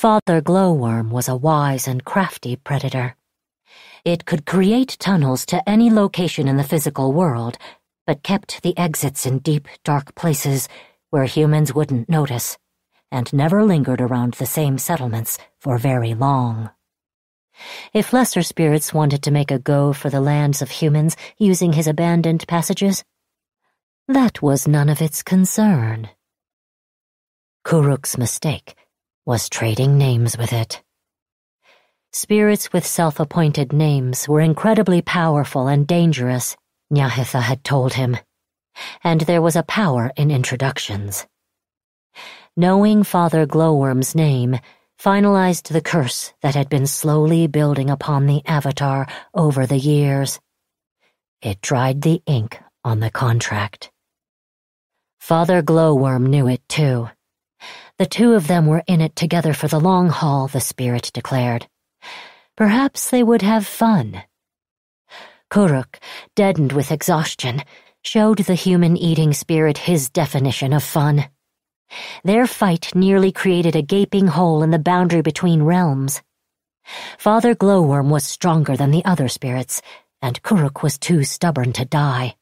Father Glowworm was a wise and crafty predator. It could create tunnels to any location in the physical world, but kept the exits in deep, dark places where humans wouldn't notice, and never lingered around the same settlements for very long. If lesser spirits wanted to make a go for the lands of humans using his abandoned passages, that was none of its concern. Kuruk's mistake was trading names with it. Spirits with self-appointed names were incredibly powerful and dangerous, Nyahitha had told him, and there was a power in introductions. Knowing Father Glowworm's name finalized the curse that had been slowly building upon the Avatar over the years. It dried the ink on the contract. Father Glowworm knew it too. The two of them were in it together for the long haul, the spirit declared. Perhaps they would have fun. Kuruk, deadened with exhaustion, showed the human-eating spirit his definition of fun. Their fight nearly created a gaping hole in the boundary between realms. Father Glowworm was stronger than the other spirits, and Kuruk was too stubborn to die.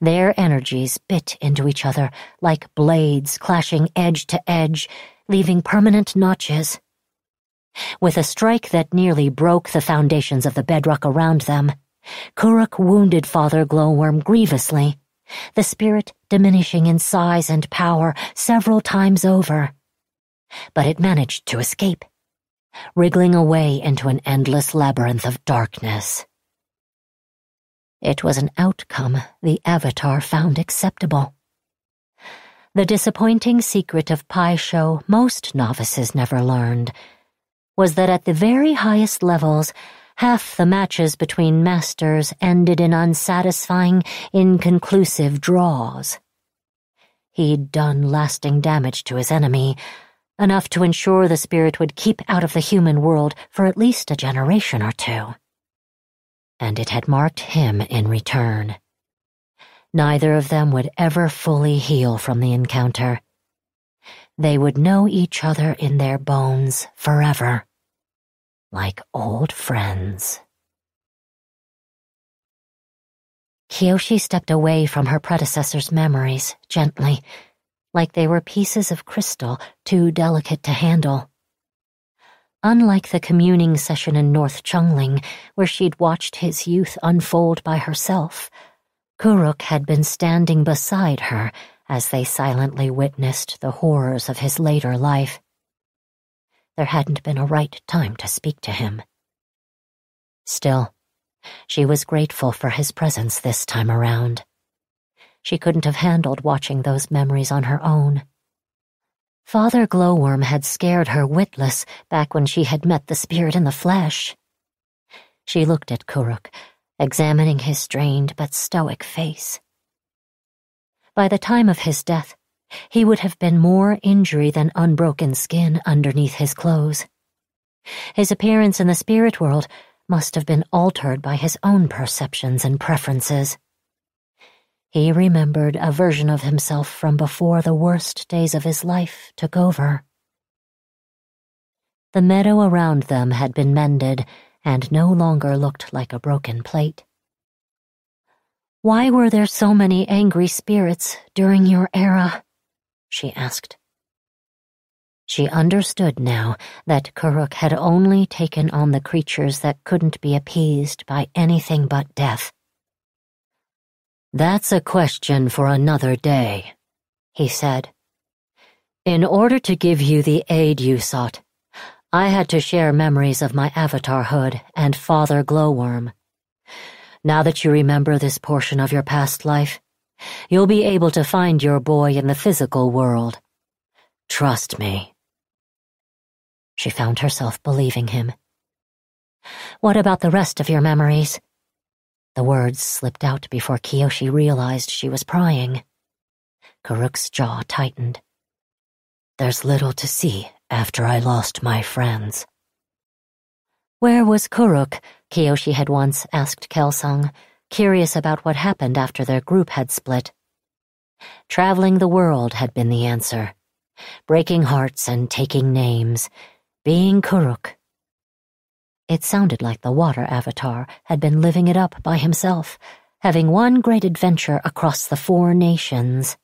Their energies bit into each other like blades clashing edge to edge, leaving permanent notches. With a strike that nearly broke the foundations of the bedrock around them, Kuruk wounded Father Glowworm grievously, the spirit diminishing in size and power several times over. But it managed to escape, wriggling away into an endless labyrinth of darkness. It was an outcome the Avatar found acceptable. The disappointing secret of Pai Sho most novices never learned was that at the very highest levels, half the matches between masters ended in unsatisfying, inconclusive draws. He'd done lasting damage to his enemy, enough to ensure the spirit would keep out of the human world for at least a generation or two. And it had marked him in return. Neither of them would ever fully heal from the encounter. They would know each other in their bones forever, like old friends. Kyoshi stepped away from her predecessor's memories, gently, like they were pieces of crystal too delicate to handle. Unlike the communing session in North Chungling, where she'd watched his youth unfold by herself, Kuruk had been standing beside her as they silently witnessed the horrors of his later life. There hadn't been a right time to speak to him. Still, she was grateful for his presence this time around. She couldn't have handled watching those memories on her own. Father Glowworm had scared her witless back when she had met the spirit in the flesh. She looked at Kuruk, examining his strained but stoic face. By the time of his death, he would have been more injury than unbroken skin underneath his clothes. His appearance in the spirit world must have been altered by his own perceptions and preferences. He remembered a version of himself from before the worst days of his life took over. The meadow around them had been mended and no longer looked like a broken plate. "Why were there so many angry spirits during your era?" she asked. She understood now that Kuruk had only taken on the creatures that couldn't be appeased by anything but death. "That's a question for another day," he said. "In order to give you the aid you sought, I had to share memories of my avatarhood and Father Glowworm. Now that you remember this portion of your past life, you'll be able to find your boy in the physical world. Trust me." She found herself believing him. "What about the rest of your memories?" The words slipped out before Kyoshi realized she was prying. Kuruk's jaw tightened. "There's little to see after I lost my friends." "Where was Kuruk?" Kyoshi had once asked Kelsung, curious about what happened after their group had split. "Traveling the world" had been the answer, breaking hearts and taking names, being Kuruk. It sounded like the water avatar had been living it up by himself, having one great adventure across the four nations.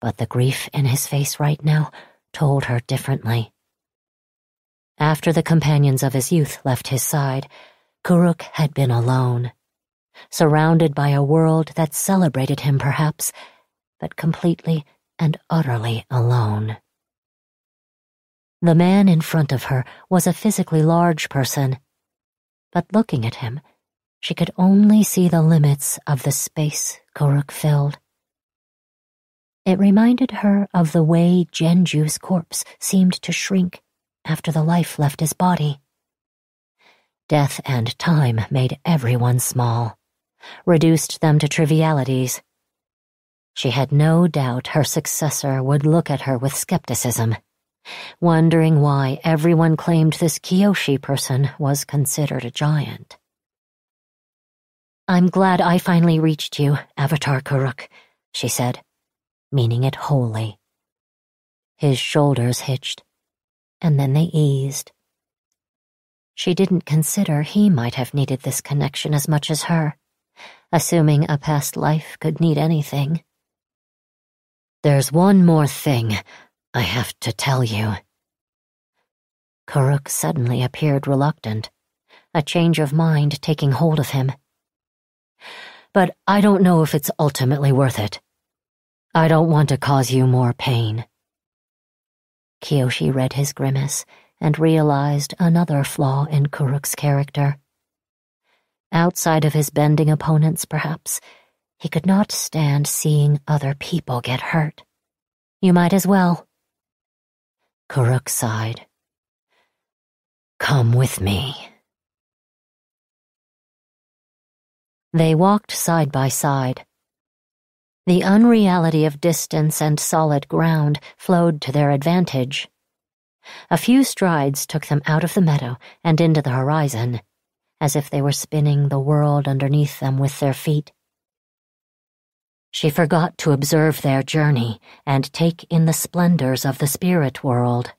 But the grief in his face right now told her differently. After the companions of his youth left his side, Kuruk had been alone, surrounded by a world that celebrated him perhaps, but completely and utterly alone. The man in front of her was a physically large person, but looking at him, she could only see the limits of the space Kuruk filled. It reminded her of the way Genju's corpse seemed to shrink after the life left his body. Death and time made everyone small, reduced them to trivialities. She had no doubt her successor would look at her with skepticism, wondering why everyone claimed this Kyoshi person was considered a giant. "I'm glad I finally reached you, Avatar Kuruk," she said, meaning it wholly. His shoulders hitched, and then they eased. She didn't consider he might have needed this connection as much as her, assuming a past life could need anything. "There's one more thing I have to tell you." Kuruk suddenly appeared reluctant, a change of mind taking hold of him. "But I don't know if it's ultimately worth it. I don't want to cause you more pain." Kyoshi read his grimace and realized another flaw in Kuruk's character. Outside of his bending opponents, perhaps, he could not stand seeing other people get hurt. "You might as well." Kuruk sighed. "Come with me." They walked side by side. The unreality of distance and solid ground flowed to their advantage. A few strides took them out of the meadow and into the horizon, as if they were spinning the world underneath them with their feet. She forgot to observe their journey and take in the splendors of the spirit world.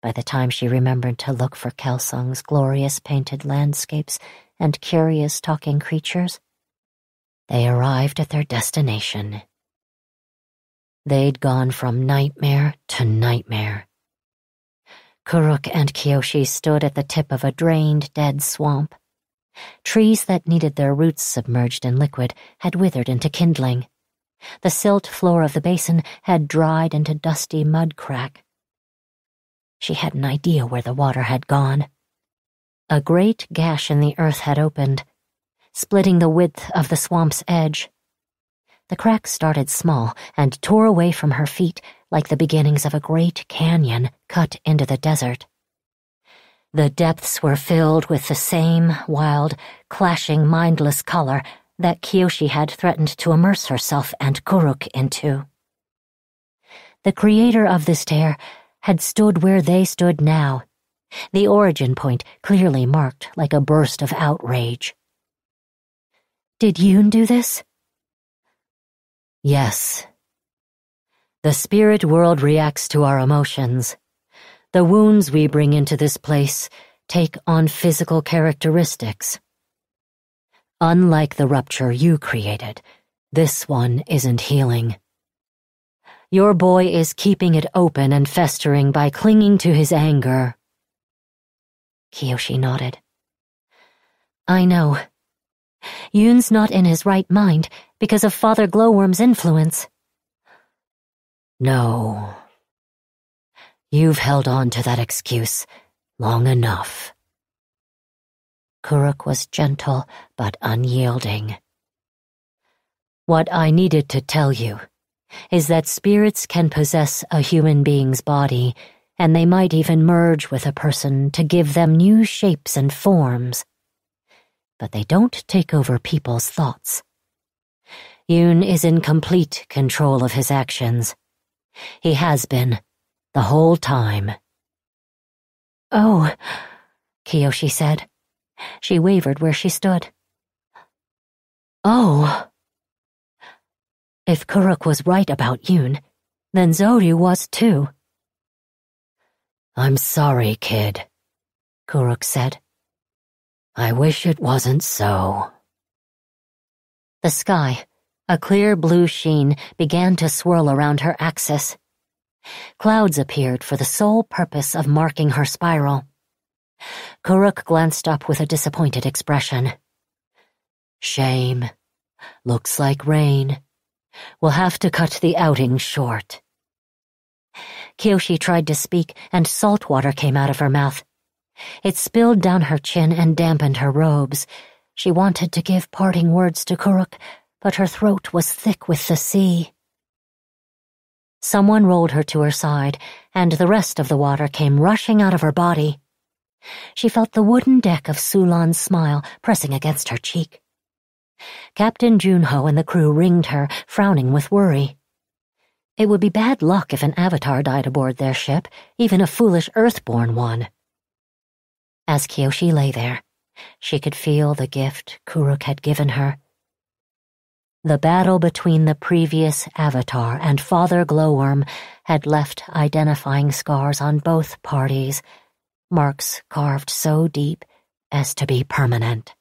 By the time she remembered to look for Kelsung's glorious painted landscapes and curious talking creatures, they arrived at their destination. They'd gone from nightmare to nightmare. Kuruk and Kyoshi stood at the tip of a drained, dead swamp. Trees that needed their roots submerged in liquid had withered into kindling. The silt floor of the basin had dried into dusty mud crack. She had an idea where the water had gone. A great gash in the earth had opened, splitting the width of the swamp's edge. The crack started small and tore away from her feet like the beginnings of a great canyon cut into the desert. The depths were filled with the same wild, clashing, mindless color that Kyoshi had threatened to immerse herself and Kuruk into. The creator of this tear had stood where they stood now, the origin point clearly marked like a burst of outrage. "Did Yun do this?" "Yes. The spirit world reacts to our emotions. The wounds we bring into this place take on physical characteristics. Unlike the rupture you created, this one isn't healing. Your boy is keeping it open and festering by clinging to his anger." Kyoshi nodded. "I know. Yun's not in his right mind because of Father Glowworm's influence." "No. You've held on to that excuse long enough." Kuruk was gentle but unyielding. "What I needed to tell you is that spirits can possess a human being's body, and they might even merge with a person to give them new shapes and forms. But they don't take over people's thoughts. Yun is in complete control of his actions. He has been, the whole time." "Oh," Kyoshi said. She wavered where she stood. "Oh." If Kuruk was right about Yun, then Zoryu was too. I'm sorry, kid, Kuruk said. I wish it wasn't so. The sky, a clear blue sheen, began to swirl around her axis. Clouds appeared for the sole purpose of marking her spiral. Kuruk glanced up with a disappointed expression. Shame. Looks like rain. We'll have to cut the outing short. Kyoshi tried to speak, and salt water came out of her mouth. It spilled down her chin and dampened her robes. She wanted to give parting words to Kuruk, but her throat was thick with the sea. Someone rolled her to her side, and the rest of the water came rushing out of her body. She felt the wooden deck of Sulan's smile pressing against her cheek. Captain Junho and the crew ringed her, frowning with worry. It would be bad luck if an avatar died aboard their ship, even a foolish earthborn one. As Kyoshi lay there, she could feel the gift Kuruk had given her. The battle between the previous avatar and Father Glowworm had left identifying scars on both parties, marks carved so deep as to be permanent.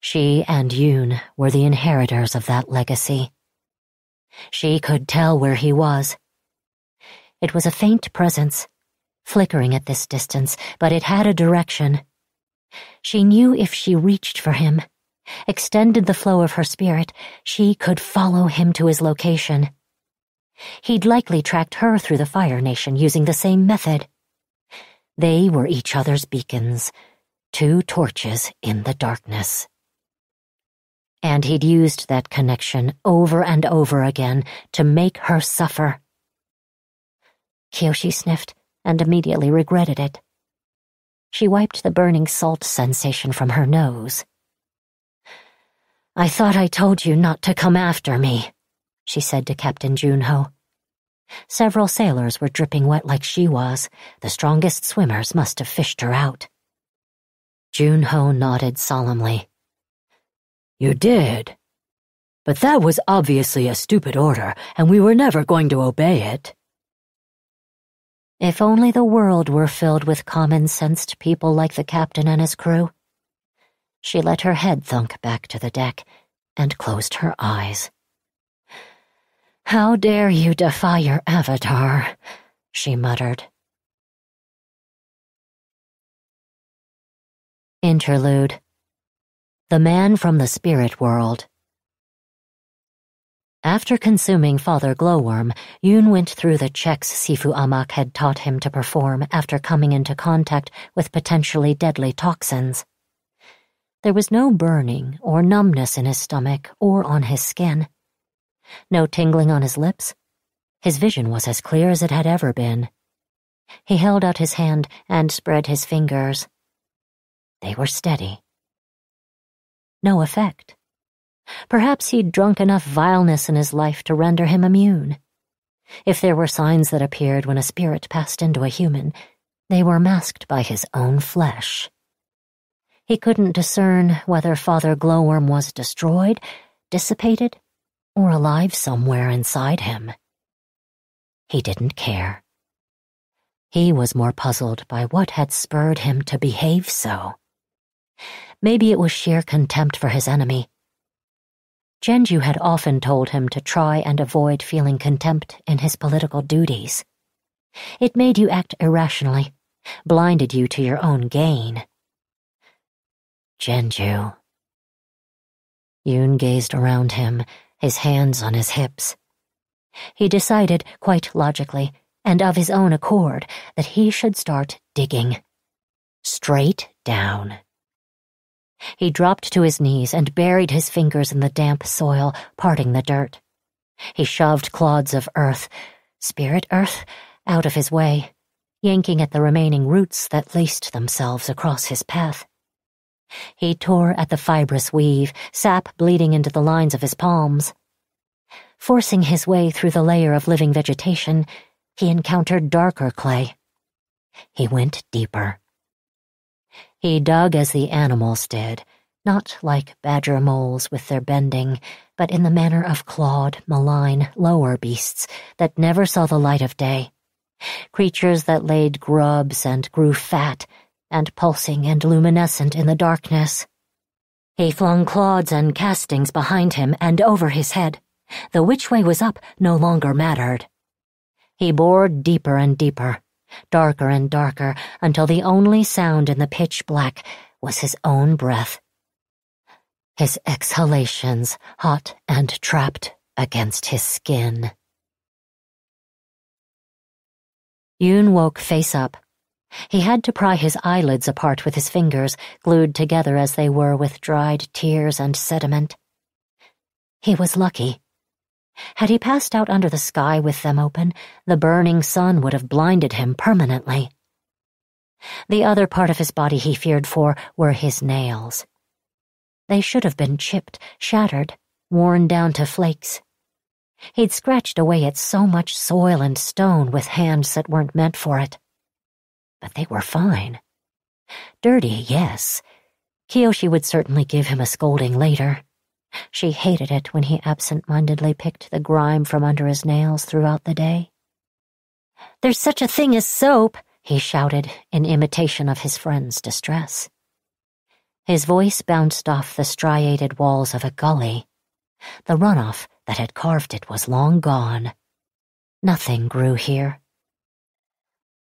She and Yun were the inheritors of that legacy. She could tell where he was. It was a faint presence, flickering at this distance, but it had a direction. She knew if she reached for him, extended the flow of her spirit, she could follow him to his location. He'd likely tracked her through the Fire Nation using the same method. They were each other's beacons, two torches in the darkness. And he'd used that connection over and over again to make her suffer. Kyoshi sniffed and immediately regretted it. She wiped the burning salt sensation from her nose. I thought I told you not to come after me, she said to Captain Junho. Several sailors were dripping wet like she was. The strongest swimmers must have fished her out. Junho nodded solemnly. You did. But that was obviously a stupid order, and we were never going to obey it. If only the world were filled with common-sensed people like the captain and his crew. She let her head thunk back to the deck and closed her eyes. How dare you defy your avatar, she muttered. Interlude. The Man from the Spirit World. After consuming Father Glowworm, Yun went through the checks Sifu Amak had taught him to perform after coming into contact with potentially deadly toxins. There was no burning or numbness in his stomach or on his skin. No tingling on his lips. His vision was as clear as it had ever been. He held out his hand and spread his fingers. They were steady. No effect. Perhaps he'd drunk enough vileness in his life to render him immune. If there were signs that appeared when a spirit passed into a human, they were masked by his own flesh. He couldn't discern whether Father Glowworm was destroyed, dissipated, or alive somewhere inside him. He didn't care. He was more puzzled by what had spurred him to behave so. Maybe it was sheer contempt for his enemy. Genju had often told him to try and avoid feeling contempt in his political duties. It made you act irrationally, blinded you to your own gain. Genju. Yun gazed around him, his hands on his hips. He decided, quite logically, and of his own accord, that he should start digging. Straight down. He dropped to his knees and buried his fingers in the damp soil, parting the dirt. He shoved clods of earth, spirit earth, out of his way, yanking at the remaining roots that laced themselves across his path. He tore at the fibrous weave, sap bleeding into the lines of his palms. Forcing his way through the layer of living vegetation, he encountered darker clay. He went deeper. He dug as the animals did, not like badger moles with their bending, but in the manner of clawed, malign, lower beasts that never saw the light of day, creatures that laid grubs and grew fat, and pulsing and luminescent in the darkness. He flung clods and castings behind him and over his head, though which way was up no longer mattered. He bored deeper and deeper, darker and darker, until the only sound in the pitch black was his own breath. His exhalations hot and trapped against his skin. Yun woke face up. He had to pry his eyelids apart with his fingers, glued together as they were with dried tears and sediment. He was lucky. Had he passed out under the sky with them open, the burning sun would have blinded him permanently. The other part of his body he feared for were his nails. They should have been chipped, shattered, worn down to flakes. He'd scratched away at so much soil and stone with hands that weren't meant for it. But they were fine. Dirty, yes. Kyoshi would certainly give him a scolding later. She hated it when he absent-mindedly picked the grime from under his nails throughout the day. "There's such a thing as soap," he shouted in imitation of his friend's distress. His voice bounced off the striated walls of a gully. The runoff that had carved it was long gone. Nothing grew here.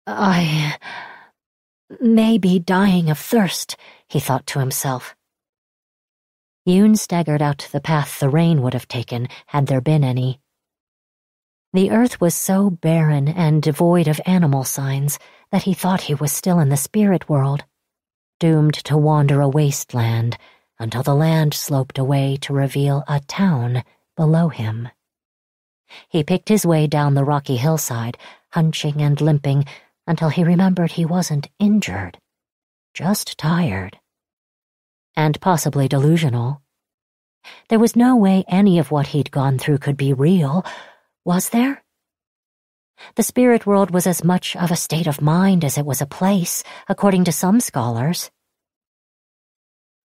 "I may be dying of thirst," he thought to himself. Yun staggered out to the path the rain would have taken, had there been any. The earth was so barren and devoid of animal signs that he thought he was still in the spirit world, doomed to wander a wasteland until the land sloped away to reveal a town below him. He picked his way down the rocky hillside, hunching and limping, until he remembered he wasn't injured, just tired. And possibly delusional. There was no way any of what he'd gone through could be real, was there? The spirit world was as much of a state of mind as it was a place, according to some scholars.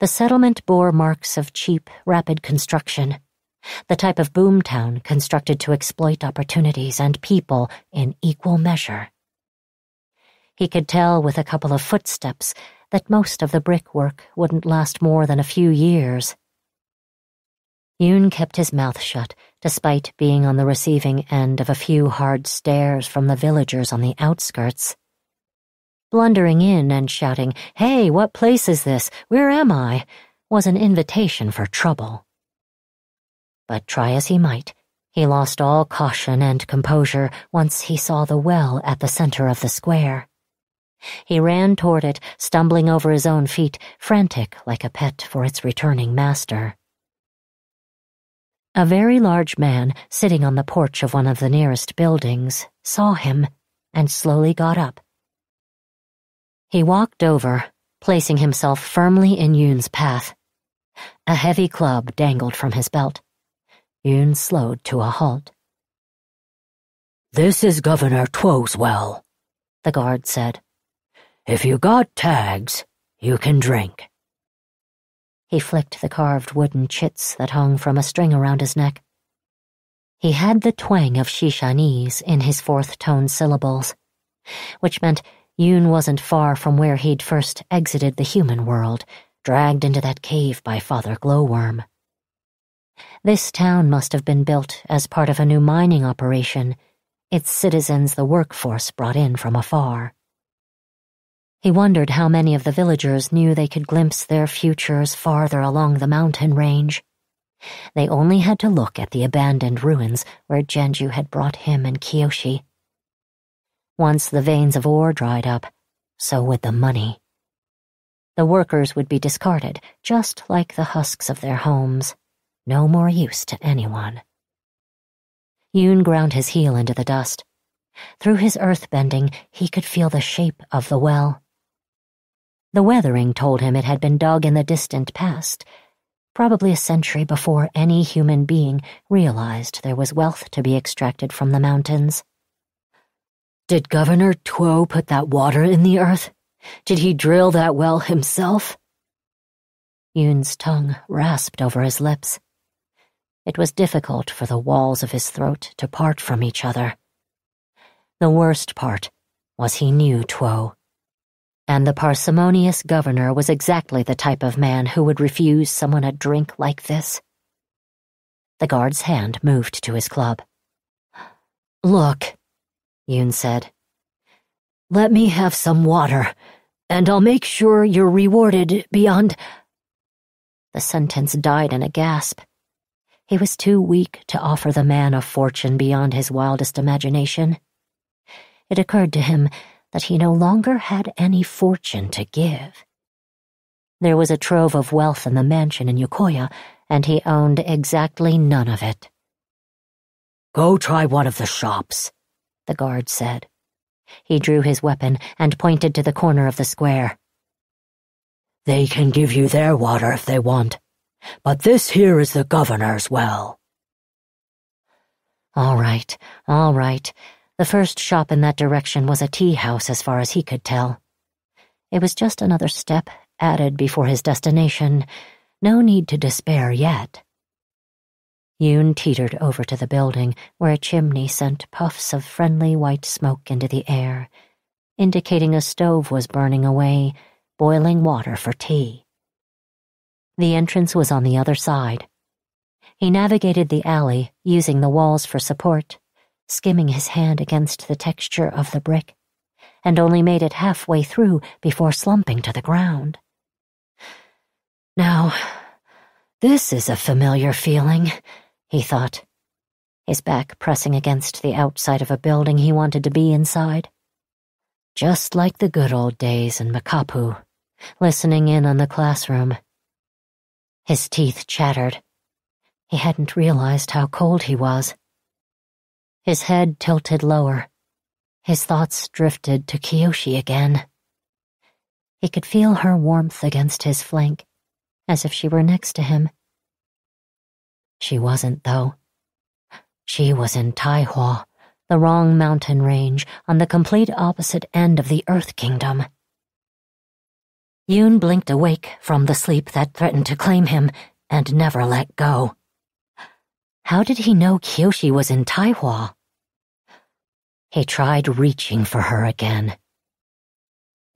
The settlement bore marks of cheap, rapid construction, the type of boomtown constructed to exploit opportunities and people in equal measure. He could tell with a couple of footsteps that most of the brickwork wouldn't last more than a few years. Yun kept his mouth shut, despite being on the receiving end of a few hard stares from the villagers on the outskirts. Blundering in and shouting, "Hey, what place is this? Where am I?" was an invitation for trouble. But try as he might, he lost all caution and composure once he saw the well at the center of the square. He ran toward it, stumbling over his own feet, frantic like a pet for its returning master. A very large man, sitting on the porch of one of the nearest buildings, saw him and slowly got up. He walked over, placing himself firmly in Yun's path. A heavy club dangled from his belt. Yun slowed to a halt. "This is Governor Tuo's well," the guard said. "If you got tags, you can drink." He flicked the carved wooden chits that hung from a string around his neck. He had the twang of Shishanese in his fourth-tone syllables, which meant Yun wasn't far from where he'd first exited the human world, dragged into that cave by Father Glowworm. This town must have been built as part of a new mining operation, its citizens the workforce brought in from afar. He wondered how many of the villagers knew they could glimpse their futures farther along the mountain range. They only had to look at the abandoned ruins where Genju had brought him and Kyoshi. Once the veins of ore dried up, so would the money. The workers would be discarded, just like the husks of their homes, no more use to anyone. Yun ground his heel into the dust. Through his earthbending, he could feel the shape of the well. The weathering told him it had been dug in the distant past, probably a century before any human being realized there was wealth to be extracted from the mountains. "Did Governor Tuo put that water in the earth? Did he drill that well himself?" Yun's tongue rasped over his lips. It was difficult for the walls of his throat to part from each other. The worst part was he knew Tuo. And the parsimonious governor was exactly the type of man who would refuse someone a drink like this. The guard's hand moved to his club. "Look," Yun said. "Let me have some water, and I'll make sure you're rewarded beyond—" The sentence died in a gasp. He was too weak to offer the man a fortune beyond his wildest imagination. It occurred to him that he no longer had any fortune to give. There was a trove of wealth in the mansion in Yokoya, and he owned exactly none of it. "Go try one of the shops," the guard said. He drew his weapon and pointed to the corner of the square. "They can give you their water if they want, but this here is the governor's well." All right. The first shop in that direction was a tea house as far as he could tell. It was just another step added before his destination. No need to despair yet. Yun teetered over to the building, where a chimney sent puffs of friendly white smoke into the air, indicating a stove was burning away, boiling water for tea. The entrance was on the other side. He navigated the alley, using the walls for support, skimming his hand against the texture of the brick, and only made it halfway through before slumping to the ground. Now, this is a familiar feeling, he thought, his back pressing against the outside of a building he wanted to be inside. Just like the good old days in Makapu, listening in on the classroom. His teeth chattered. He hadn't realized how cold he was. His head tilted lower. His thoughts drifted to Kyoshi again. He could feel her warmth against his flank, as if she were next to him. She wasn't, though. She was in Taihua, the wrong mountain range, on the complete opposite end of the Earth Kingdom. Yun blinked awake from the sleep that threatened to claim him and never let go. How did he know Kyoshi was in Taihua? He tried reaching for her again.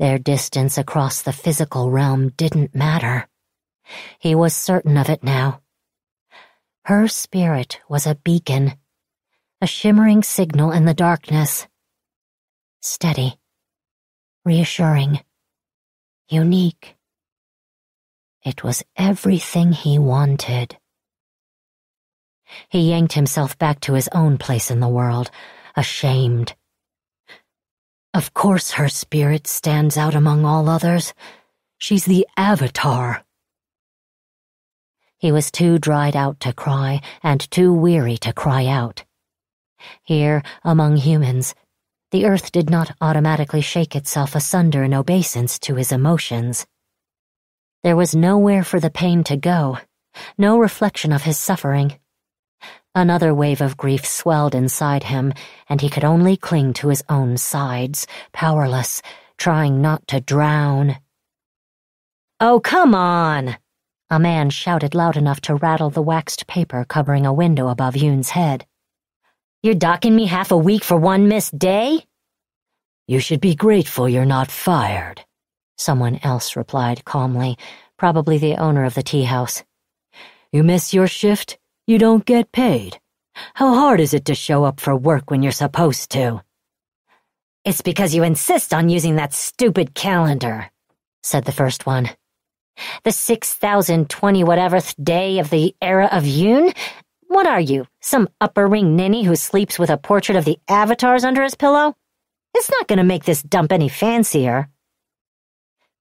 Their distance across the physical realm didn't matter. He was certain of it now. Her spirit was a beacon, a shimmering signal in the darkness. Steady, reassuring, unique. It was everything he wanted. He yanked himself back to his own place in the world, ashamed. Of course her spirit stands out among all others. She's the avatar. He was too dried out to cry, and too weary to cry out. Here, among humans, the earth did not automatically shake itself asunder in obeisance to his emotions. There was nowhere for the pain to go, no reflection of his suffering. Another wave of grief swelled inside him, and he could only cling to his own sides, powerless, trying not to drown. "Oh, come on!" A man shouted loud enough to rattle the waxed paper covering a window above Yoon's head. "You're docking me half a week for one missed day?" "You should be grateful you're not fired," someone else replied calmly, probably the owner of the tea house. "You miss your shift, you don't get paid. How hard is it to show up for work when you're supposed to?" "It's because you insist on using that stupid calendar," said the first one. "The 6,020-whateverth day of the era of Yun? What are you, some upper-ring ninny who sleeps with a portrait of the avatars under his pillow? It's not going to make this dump any fancier."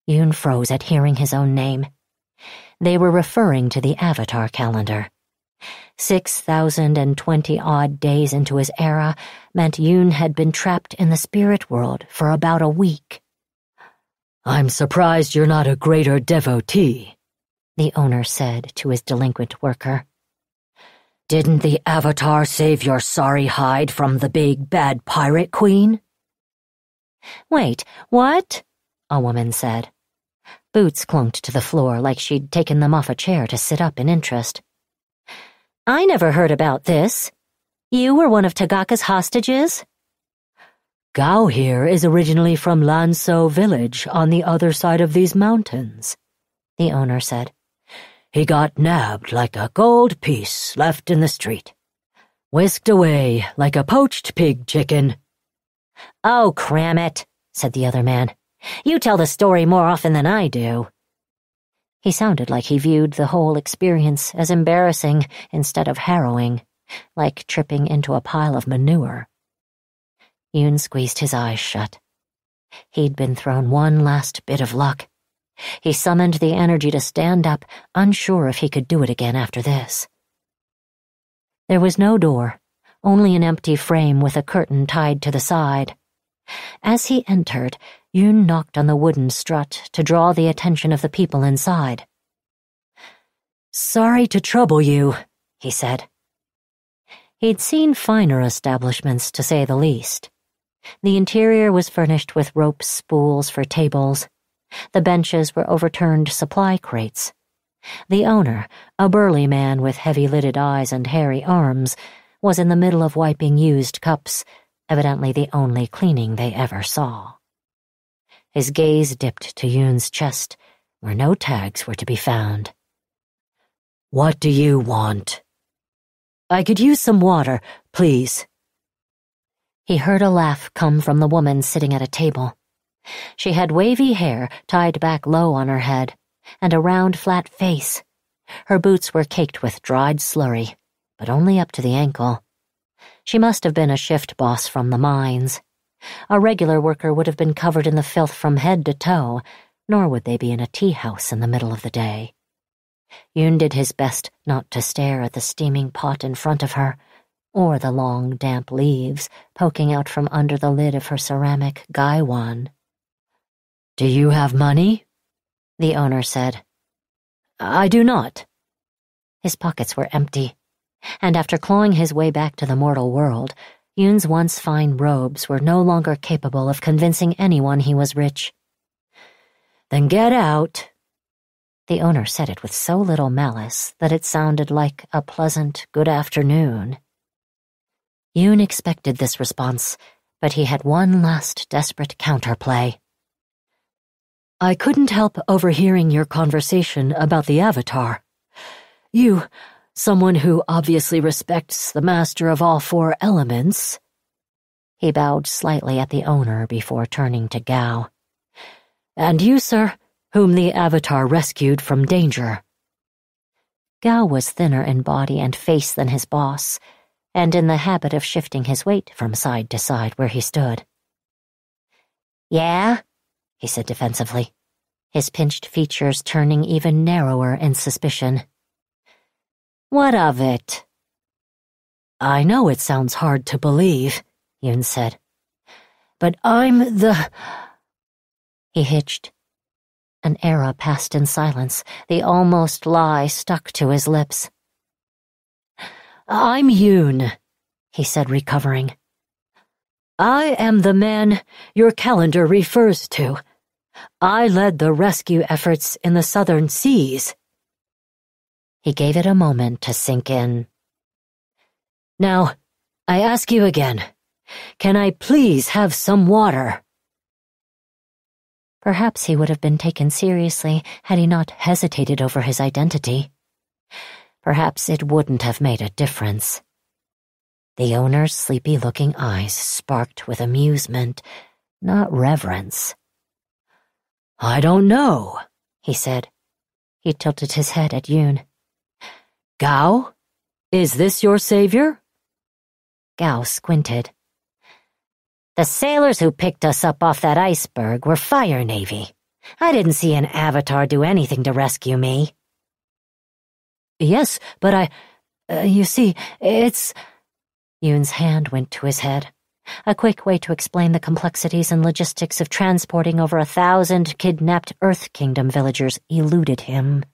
Yun froze at hearing his own name. They were referring to the avatar calendar. 6,020-odd days into his era meant Yun had been trapped in the spirit world for about a week. "I'm surprised you're not a greater devotee," the owner said to his delinquent worker. "Didn't the avatar save your sorry hide from the big bad pirate queen?" "Wait, what?" a woman said. Boots clunked to the floor like she'd taken them off a chair to sit up in interest. "I never heard about this. You were one of Tagaka's hostages?" Gao here is originally from Lanso village on the other side of these mountains, the owner said. He got nabbed like a gold piece left in the street. Whisked away like a poached pig chicken. Oh, cram it, said the other man. You tell the story more often than I do. He sounded like he viewed the whole experience as embarrassing instead of harrowing, like tripping into a pile of manure. Yun squeezed his eyes shut. He'd been thrown one last bit of luck. He summoned the energy to stand up, unsure if he could do it again after this. There was no door, only an empty frame with a curtain tied to the side. As he entered, Yun knocked on the wooden strut to draw the attention of the people inside. "Sorry to trouble you," he said. He'd seen finer establishments, to say the least. The interior was furnished with rope spools for tables. The benches were overturned supply crates. The owner, a burly man with heavy-lidded eyes and hairy arms, was in the middle of wiping used cups, evidently the only cleaning they ever saw. His gaze dipped to Yun's chest, where no tags were to be found. "What do you want?" "I could use some water, please." He heard a laugh come from the woman sitting at a table. She had wavy hair tied back low on her head, and a round, flat face. Her boots were caked with dried slurry, but only up to the ankle. She must have been a shift boss from the mines. A regular worker would have been covered in the filth from head to toe, nor would they be in a tea house in the middle of the day. Yun did his best not to stare at the steaming pot in front of her, or the long, damp leaves poking out from under the lid of her ceramic gaiwan. "Do you have money?" the owner said. "I do not." His pockets were empty, and after clawing his way back to the mortal world, Yun's once fine robes were no longer capable of convincing anyone he was rich. "Then get out." The owner said it with so little malice that it sounded like a pleasant good afternoon. Yun expected this response, but he had one last desperate counterplay. "I couldn't help overhearing your conversation about the Avatar. You, someone who obviously respects the master of all four elements." He bowed slightly at the owner before turning to Gao. "And you, sir, whom the Avatar rescued from danger." Gao was thinner in body and face than his boss, and in the habit of shifting his weight from side to side where he stood. "Yeah?" he said defensively, his pinched features turning even narrower in suspicion. "What of it?" "I know it sounds hard to believe," Yun said, "but I'm the—" He hitched. An era passed in silence, the almost lie stuck to his lips. "I'm Yun," he said, recovering. "I am the man your calendar refers to. I led the rescue efforts in the southern seas." He gave it a moment to sink in. "Now, I ask you again, can I please have some water?" Perhaps he would have been taken seriously had he not hesitated over his identity. Perhaps it wouldn't have made a difference. The owner's sleepy-looking eyes sparked with amusement, not reverence. "I don't know," he said. He tilted his head at Yun. "Gao, is this your savior?" Gao squinted. "The sailors who picked us up off that iceberg were Fire Navy. I didn't see an Avatar do anything to rescue me." "Yes, but you see, it's—" Yun's hand went to his head. A quick way to explain the complexities and logistics of transporting over 1,000 kidnapped Earth Kingdom villagers eluded him.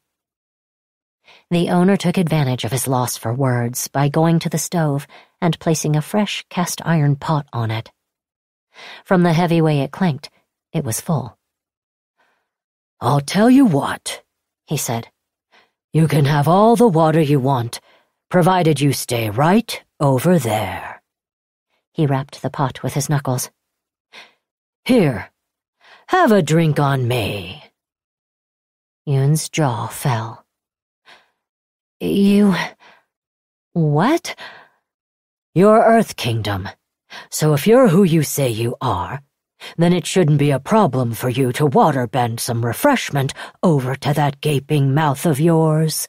The owner took advantage of his loss for words by going to the stove and placing a fresh cast-iron pot on it. From the heavy way it clanked, it was full. "I'll tell you what," he said. "You can have all the water you want, provided you stay right over there." He rapped the pot with his knuckles. Here, have a drink on me. Yun's jaw fell. You... what? Your Earth Kingdom. So if you're who you say you are, then it shouldn't be a problem for you to waterbend some refreshment over to that gaping mouth of yours.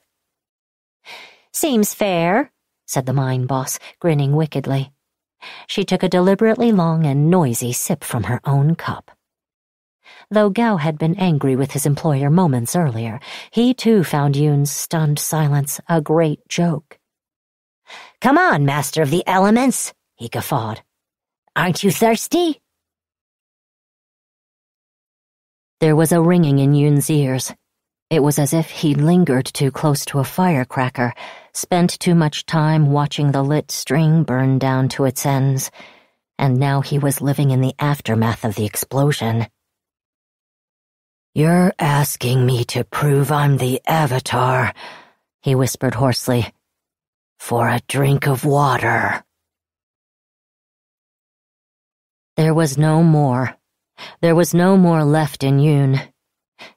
Seems fair, said the mine boss, grinning wickedly. She took a deliberately long and noisy sip from her own cup. Though Gao had been angry with his employer moments earlier, he too found Yun's stunned silence a great joke. Come on, Master of the Elements, he guffawed. Aren't you thirsty? There was a ringing in Yun's ears. It was as if he'd lingered too close to a firecracker, spent too much time watching the lit string burn down to its ends, and now he was living in the aftermath of the explosion. You're asking me to prove I'm the Avatar, he whispered hoarsely, for a drink of water. There was no more. There was no more left in Yun.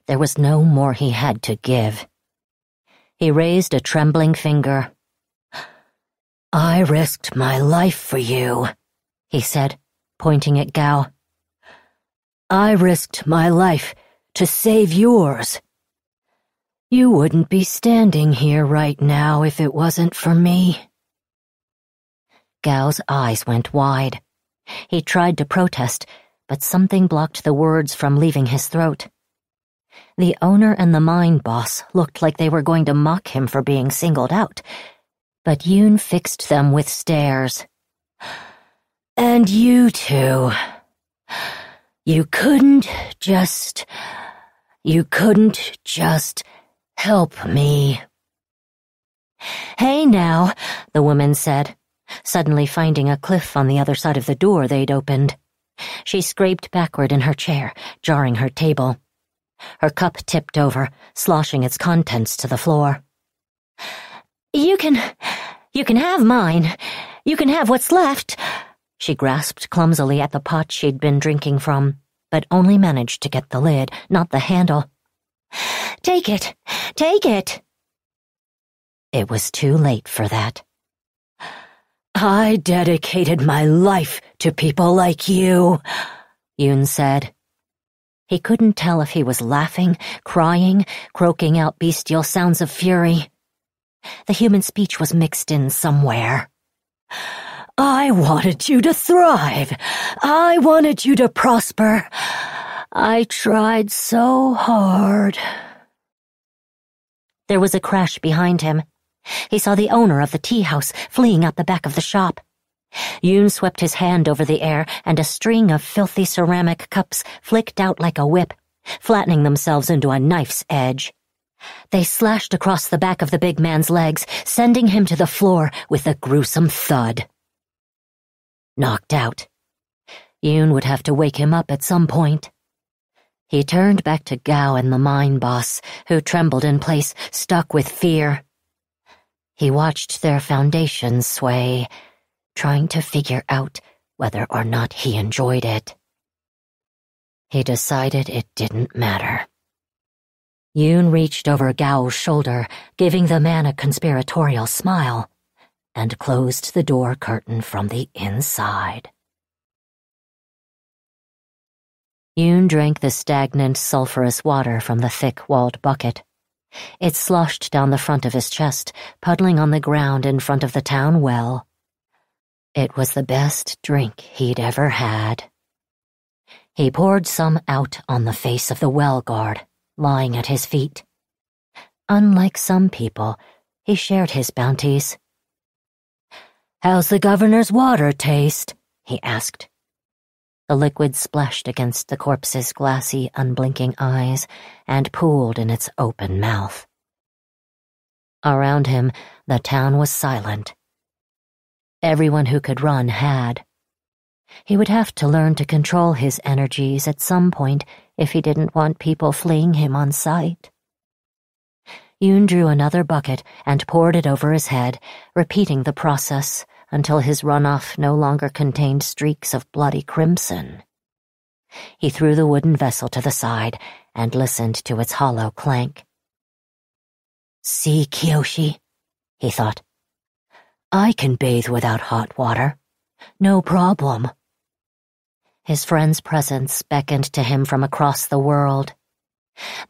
There was no more he had to give. He raised a trembling finger. I risked my life for you, he said, pointing at Gao. I risked my life to save yours. You wouldn't be standing here right now if it wasn't for me. Gao's eyes went wide. He tried to protest, but something blocked the words from leaving his throat. The owner and the mine boss looked like they were going to mock him for being singled out, but Yun fixed them with stares. And you two. You couldn't just help me. Hey now, the woman said, suddenly finding a cliff on the other side of the door they'd opened. She scraped backward in her chair, jarring her table. Her cup tipped over, sloshing its contents to the floor. You can have mine. You can have what's left. She grasped clumsily at the pot she'd been drinking from, but only managed to get the lid, not the handle. Take it. Take it. It was too late for that. I dedicated my life to people like you, Yun said. He couldn't tell if he was laughing, crying, croaking out bestial sounds of fury. The human speech was mixed in somewhere. I wanted you to thrive. I wanted you to prosper. I tried so hard. There was a crash behind him. He saw the owner of the tea house fleeing out the back of the shop. Yun swept his hand over the air, and a string of filthy ceramic cups flicked out like a whip, flattening themselves into a knife's edge. They slashed across the back of the big man's legs, sending him to the floor with a gruesome thud. Knocked out. Yun would have to wake him up at some point. He turned back to Gao and the mine boss, who trembled in place, stuck with fear. He watched their foundations sway, trying to figure out whether or not he enjoyed it. He decided it didn't matter. Yun reached over Gao's shoulder, giving the man a conspiratorial smile, and closed the door curtain from the inside. Yun drank the stagnant, sulfurous water from the thick-walled bucket. It sloshed down the front of his chest, puddling on the ground in front of the town well. It was the best drink he'd ever had. He poured some out on the face of the well guard, lying at his feet. Unlike some people, he shared his bounties. How's the governor's water taste? He asked. The liquid splashed against the corpse's glassy, unblinking eyes and pooled in its open mouth. Around him, the town was silent. Everyone who could run had. He would have to learn to control his energies at some point if he didn't want people fleeing him on sight. Yun drew another bucket and poured it over his head, repeating the process until his runoff no longer contained streaks of bloody crimson. He threw the wooden vessel to the side and listened to its hollow clank. See, Kyoshi, he thought. I can bathe without hot water. No problem. His friend's presence beckoned to him from across the world.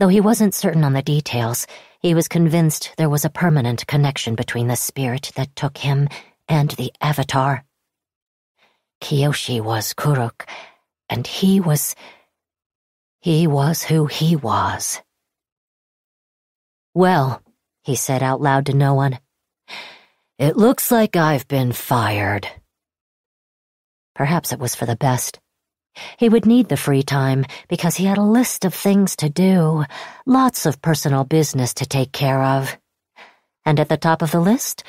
Though he wasn't certain on the details, he was convinced there was a permanent connection between the spirit that took him and the Avatar. Kyoshi was Kuruk, and he was who he was. Well, he said out loud to no one, it looks like I've been fired. Perhaps it was for the best. He would need the free time because he had a list of things to do, lots of personal business to take care of. And at the top of the list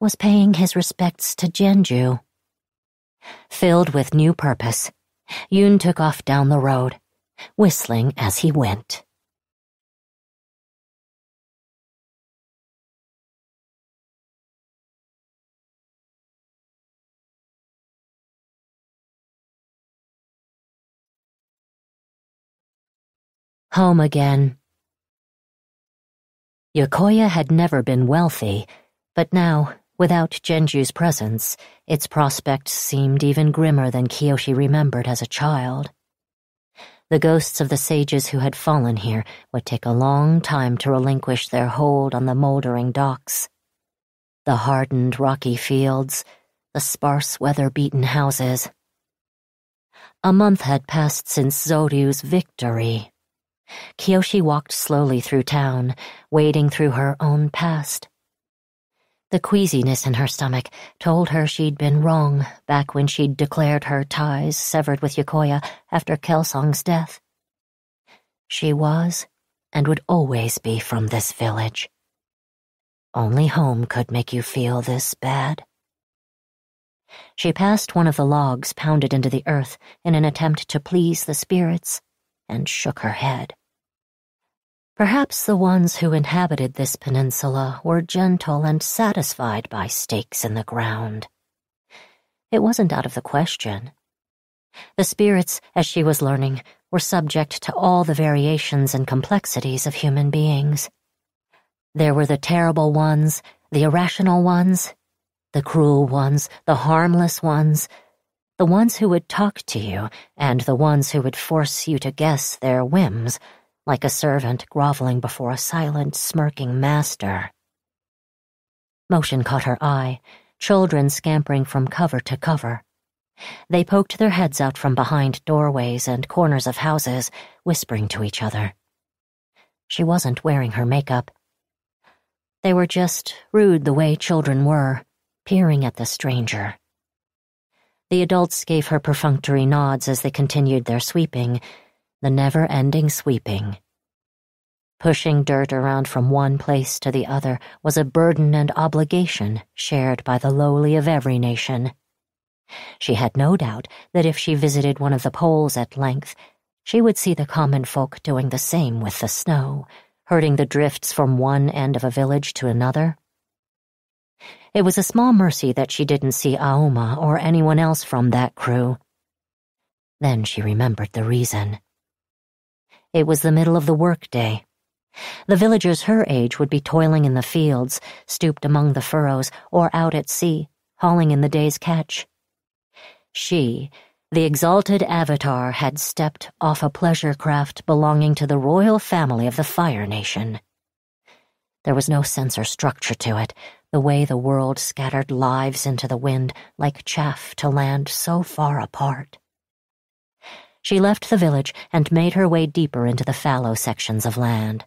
was paying his respects to Genju. Filled with new purpose, Yun took off down the road, whistling as he went. Home again. Yokoya had never been wealthy, but now, without Genju's presence, its prospects seemed even grimmer than Kyoshi remembered as a child. The ghosts of the sages who had fallen here would take a long time to relinquish their hold on the moldering docks. The hardened rocky fields, the sparse weather-beaten houses. A month had passed since Zoryu's victory. Kyoshi walked slowly through town, wading through her own past. The queasiness in her stomach told her she'd been wrong back when she'd declared her ties severed with Yokoya after Kelsung's death. She was, and would always be, from this village. Only home could make you feel this bad. She passed one of the logs pounded into the earth in an attempt to please the spirits, and shook her head. Perhaps the ones who inhabited this peninsula were gentle and satisfied by stakes in the ground. It wasn't out of the question. The spirits, as she was learning, were subject to all the variations and complexities of human beings. There were the terrible ones, the irrational ones, the cruel ones, the harmless ones, the ones who would talk to you, and the ones who would force you to guess their whims, like a servant groveling before a silent, smirking master. Motion caught her eye, children scampering from cover to cover. They poked their heads out from behind doorways and corners of houses, whispering to each other. She wasn't wearing her makeup. They were just rude the way children were, peering at the stranger. The adults gave her perfunctory nods as they continued their sweeping, the never-ending sweeping. Pushing dirt around from one place to the other was a burden and obligation shared by the lowly of every nation. She had no doubt that if she visited one of the poles at length, she would see the common folk doing the same with the snow, herding the drifts from one end of a village to another. It was a small mercy that she didn't see Aoma or anyone else from that crew. Then she remembered the reason. It was the middle of the workday. The villagers her age would be toiling in the fields, stooped among the furrows, or out at sea, hauling in the day's catch. She, the exalted Avatar, had stepped off a pleasure craft belonging to the royal family of the Fire Nation. There was no sense or structure to it, the way the world scattered lives into the wind like chaff to land so far apart. She left the village and made her way deeper into the fallow sections of land.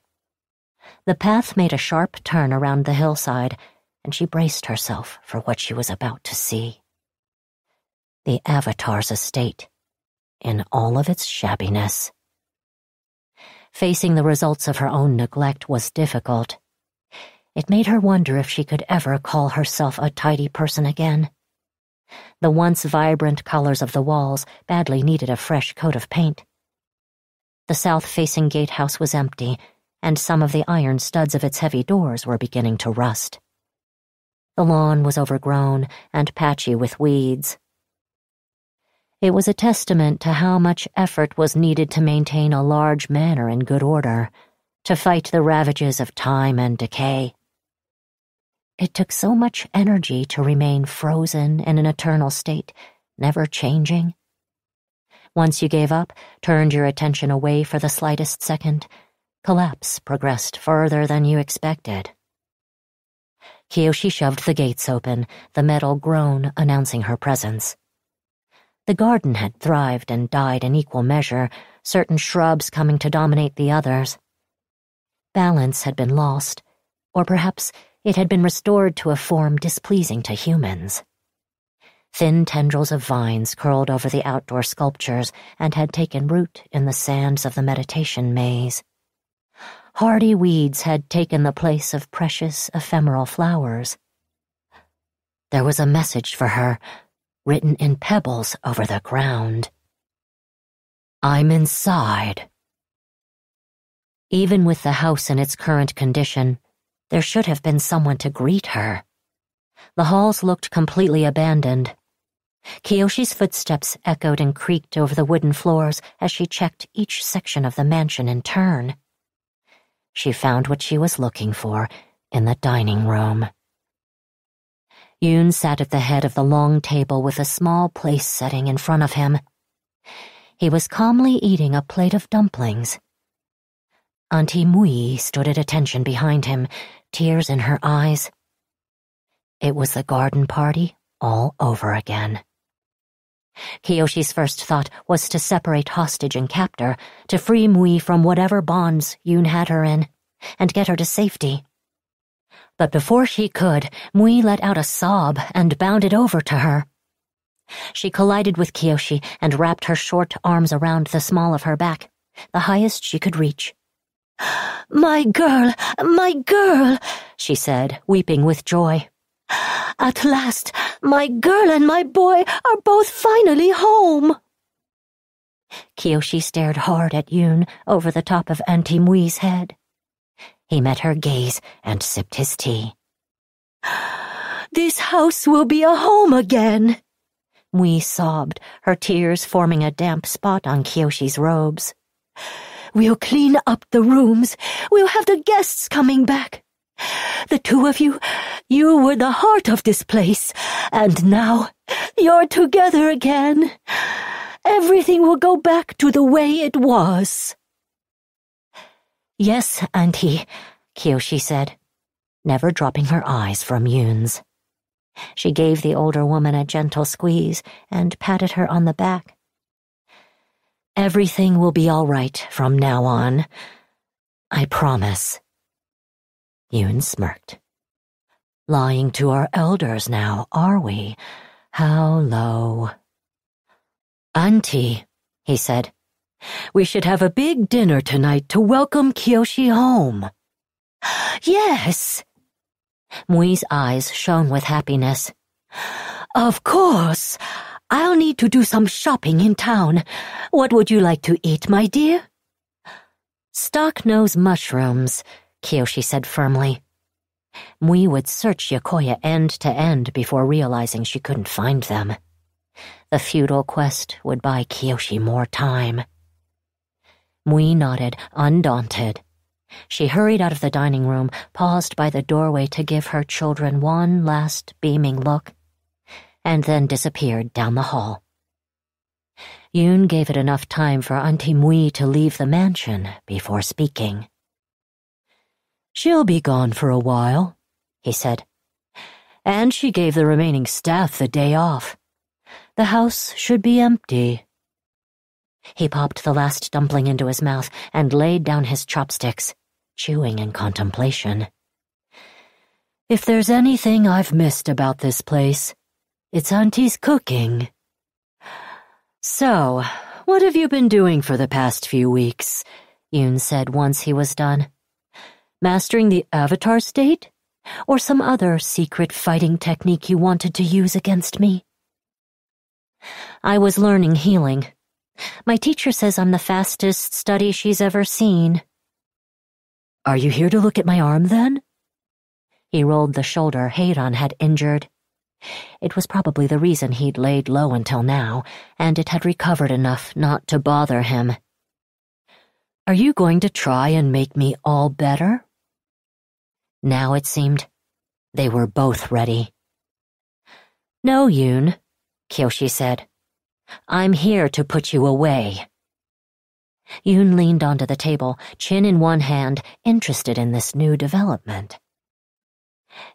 The path made a sharp turn around the hillside, and she braced herself for what she was about to see. The Avatar's estate, in all of its shabbiness. Facing the results of her own neglect was difficult. It made her wonder if she could ever call herself a tidy person again. The once vibrant colors of the walls badly needed a fresh coat of paint. The south-facing gatehouse was empty, and some of the iron studs of its heavy doors were beginning to rust. The lawn was overgrown and patchy with weeds. It was a testament to how much effort was needed to maintain a large manor in good order, to fight the ravages of time and decay. It took so much energy to remain frozen in an eternal state, never changing. Once you gave up, turned your attention away for the slightest second, collapse progressed further than you expected. Kyoshi shoved the gates open, the metal groan announcing her presence. The garden had thrived and died in equal measure, certain shrubs coming to dominate the others. Balance had been lost, or perhaps it had been restored to a form displeasing to humans. Thin tendrils of vines curled over the outdoor sculptures and had taken root in the sands of the meditation maze. Hardy weeds had taken the place of precious ephemeral flowers. There was a message for her, written in pebbles over the ground. "I'm inside." Even with the house in its current condition, there should have been someone to greet her. The halls looked completely abandoned. Kiyoshi's footsteps echoed and creaked over the wooden floors as she checked each section of the mansion in turn. She found what she was looking for in the dining room. Yun sat at the head of the long table with a small place setting in front of him. He was calmly eating a plate of dumplings. Auntie Mui stood at attention behind him, tears in her eyes. It was the garden party all over again. Kiyoshi's first thought was to separate hostage and captor, to free Mui from whatever bonds Yun had her in, and get her to safety. But before she could, Mui let out a sob and bounded over to her. She collided with Kyoshi and wrapped her short arms around the small of her back, the highest she could reach. My girl," she said, weeping with joy. "At last, my girl and my boy are both finally home." Kyoshi stared hard at Yun over the top of Auntie Mui's head. He met her gaze and sipped his tea. "This house will be a home again," Mui sobbed, her tears forming a damp spot on Kiyoshi's robes. "We'll clean up the rooms. We'll have the guests coming back. The two of you, you were the heart of this place, and now you're together again. Everything will go back to the way it was." "Yes, Auntie," Kyoshi said, never dropping her eyes from Yun's. She gave the older woman a gentle squeeze and patted her on the back. "Everything will be all right from now on. I promise." Yun smirked. "Lying to our elders now, are we? How low." "Auntie," he said, "we should have a big dinner tonight to welcome Kyoshi home." "Yes." Mui's eyes shone with happiness. "Of course. I'll need to do some shopping in town. What would you like to eat, my dear?" "Stock-nose mushrooms," Kyoshi said firmly. Mui would search Yokoya end to end before realizing she couldn't find them. The futile quest would buy Kyoshi more time. Mui nodded, undaunted. She hurried out of the dining room, paused by the doorway to give her children one last beaming look, and then disappeared down the hall. Yun gave it enough time for Auntie Mui to leave the mansion before speaking. "She'll be gone for a while," he said, "and she gave the remaining staff the day off. The house should be empty." He popped the last dumpling into his mouth and laid down his chopsticks, chewing in contemplation. "If there's anything I've missed about this place, it's Auntie's cooking. So, what have you been doing for the past few weeks?" Yun said once he was done. "Mastering the avatar state? Or some other secret fighting technique you wanted to use against me?" "I was learning healing. My teacher says I'm the fastest study she's ever seen." "Are you here to look at my arm, then?" He rolled the shoulder Heiran had injured. It was probably the reason he'd laid low until now, and it had recovered enough not to bother him. Are you going to try and make me all better? Now, it seemed, they were both ready. No, Yun, Kyoshi said. I'm here to put you away. Yun leaned onto the table, chin in one hand, interested in this new development.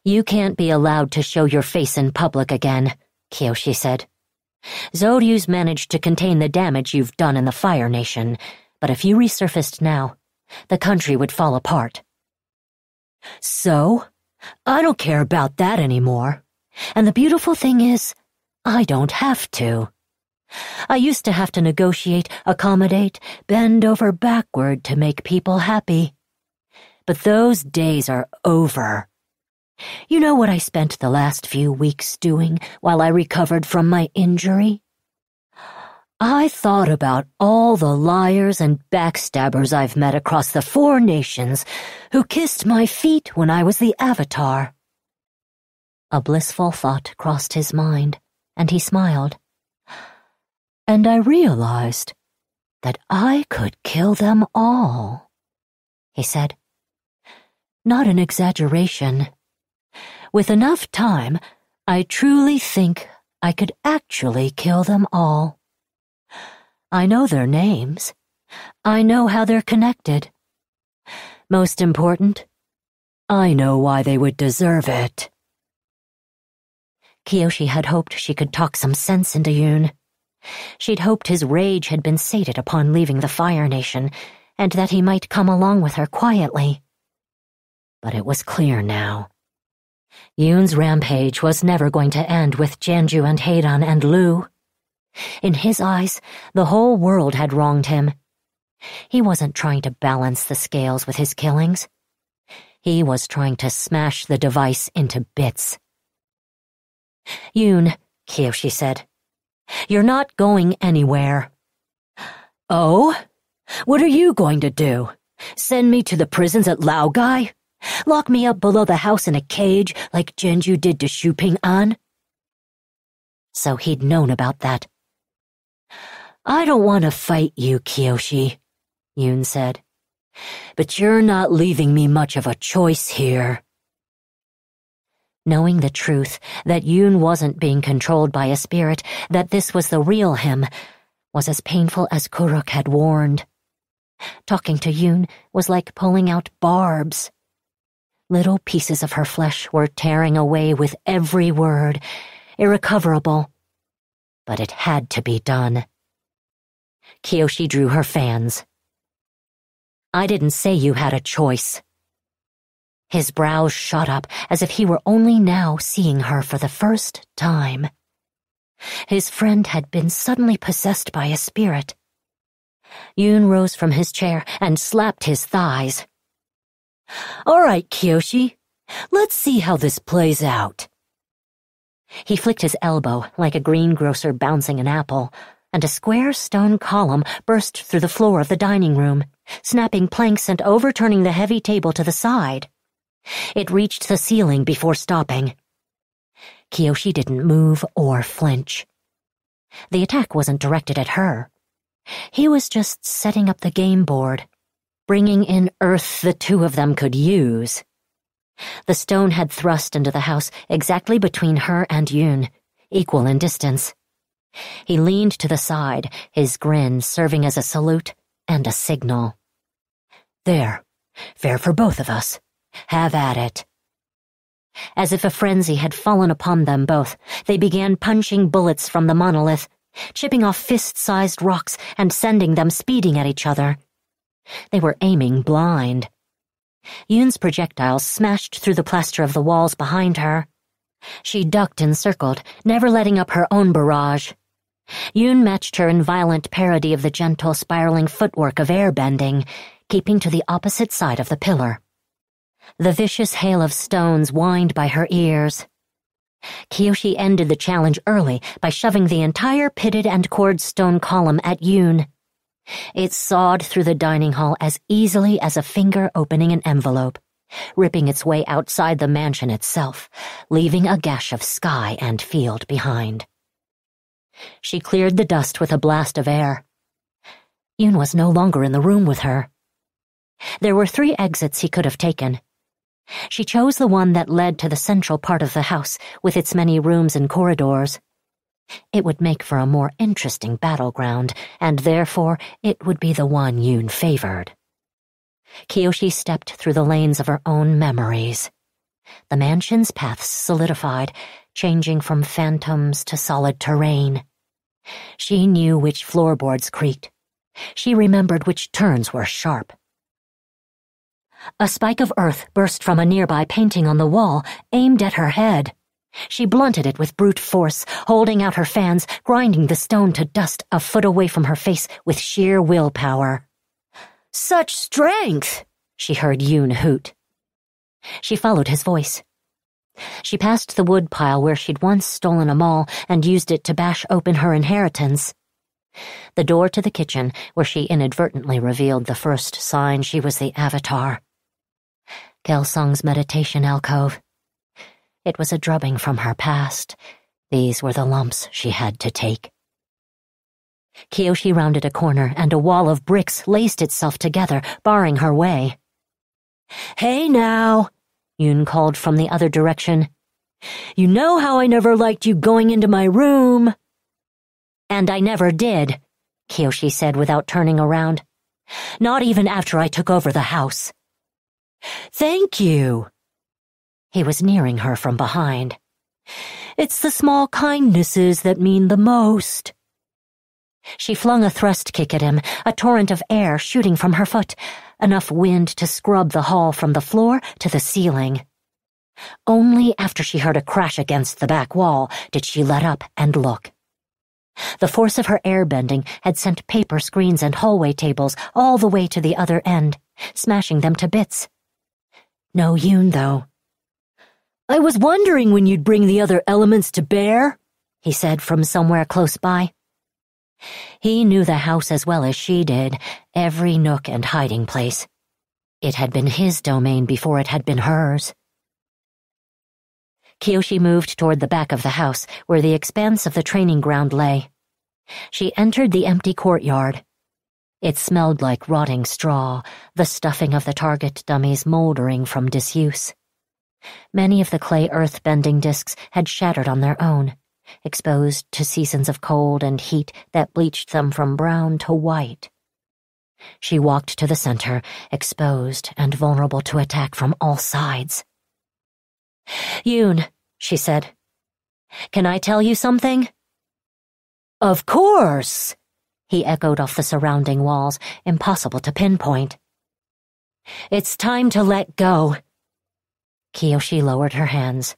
You can't be allowed to show your face in public again, Kyoshi said. Zoryu's managed to contain the damage you've done in the Fire Nation, but if you resurfaced now, the country would fall apart. So? I don't care about that anymore. And the beautiful thing is, I don't have to. I used to have to negotiate, accommodate, bend over backward to make people happy. But those days are over. You know what I spent the last few weeks doing while I recovered from my injury? I thought about all the liars and backstabbers I've met across the 4 nations who kissed my feet when I was the Avatar. A blissful thought crossed his mind, and he smiled. And I realized that I could kill them all, he said. Not an exaggeration. With enough time, I truly think I could actually kill them all. I know their names. I know how they're connected. Most important, I know why they would deserve it. Kyoshi had hoped she could talk some sense into Yun. She'd hoped his rage had been sated upon leaving the Fire Nation, and that he might come along with her quietly. But it was clear now. Yun's rampage was never going to end with Jianzhu and Heidan and Lu. In his eyes, the whole world had wronged him. He wasn't trying to balance the scales with his killings. He was trying to smash the device into bits. Yun, Kyoshi said, you're not going anywhere. Oh? What are you going to do? Send me to the prisons at Lao Ge? Lock me up below the house in a cage like Genju did to Shu Ping An? So he'd known about that. I don't want to fight you, Kyoshi, Yun said. But you're not leaving me much of a choice here. Knowing the truth, that Yun wasn't being controlled by a spirit, that this was the real him, was as painful as Kuruk had warned. Talking to Yun was like pulling out barbs. Little pieces of her flesh were tearing away with every word, irrecoverable. But it had to be done. Kyoshi drew her fans. I didn't say you had a choice. His brows shot up as if he were only now seeing her for the first time. His friend had been suddenly possessed by a spirit. Yun rose from his chair and slapped his thighs. All right, Kyoshi, let's see how this plays out. He flicked his elbow like a greengrocer bouncing an apple, and a square stone column burst through the floor of the dining room, snapping planks and overturning the heavy table to the side. It reached the ceiling before stopping. Kyoshi didn't move or flinch. The attack wasn't directed at her. He was just setting up the game board, bringing in earth the two of them could use. The stone had thrust into the house exactly between her and Yun, equal in distance. He leaned to the side, his grin serving as a salute and a signal. There, fair for both of us. Have at it. As if a frenzy had fallen upon them both, they began punching bullets from the monolith, chipping off fist-sized rocks and sending them speeding at each other. They were aiming blind. Yun's projectiles smashed through the plaster of the walls behind her. She ducked and circled, never letting up her own barrage. Yun matched her in violent parody of the gentle spiraling footwork of airbending, keeping to the opposite side of the pillar. The vicious hail of stones whined by her ears. Kyoshi ended the challenge early by shoving the entire pitted and cored stone column at Yun. It sawed through the dining hall as easily as a finger opening an envelope, ripping its way outside the mansion itself, leaving a gash of sky and field behind. She cleared the dust with a blast of air. Yun was no longer in the room with her. There were 3 exits he could have taken. She chose the one that led to the central part of the house, with its many rooms and corridors. It would make for a more interesting battleground, and therefore it would be the one Yun favored. Kyoshi stepped through the lanes of her own memories. The mansion's paths solidified, changing from phantoms to solid terrain. She knew which floorboards creaked. She remembered which turns were sharp. A spike of earth burst from a nearby painting on the wall, aimed at her head. She blunted it with brute force, holding out her fans, grinding the stone to dust a foot away from her face with sheer willpower. "Such strength!" she heard Yun hoot. She followed his voice. She passed the wood pile where she'd once stolen a maul and used it to bash open her inheritance. The door to the kitchen, where she inadvertently revealed the first sign she was the Avatar. Kelsung's meditation alcove. It was a drubbing from her past. These were the lumps she had to take. Kyoshi rounded a corner, and a wall of bricks laced itself together, barring her way. "Hey now," Yun called from the other direction. "You know how I never liked you going into my room." "And I never did," Kyoshi said without turning around. "Not even after I took over the house." "Thank you." He was nearing her from behind. "It's the small kindnesses that mean the most." She flung a thrust kick at him, a torrent of air shooting from her foot, enough wind to scrub the hall from the floor to the ceiling. Only after she heard a crash against the back wall did she let up and look. The force of her airbending had sent paper screens and hallway tables all the way to the other end, smashing them to bits. No Yun, though. "I was wondering when you'd bring the other elements to bear," he said from somewhere close by. He knew the house as well as she did, every nook and hiding place. It had been his domain before it had been hers. Kyoshi moved toward the back of the house, where the expanse of the training ground lay. She entered the empty courtyard. It smelled like rotting straw, the stuffing of the target dummies moldering from disuse. Many of the clay earth-bending discs had shattered on their own, exposed to seasons of cold and heat that bleached them from brown to white. She walked to the center, exposed and vulnerable to attack from all sides. "Yun," she said, "can I tell you something?" "Of course," he echoed off the surrounding walls, impossible to pinpoint. "It's time to let go." Kyoshi lowered her hands.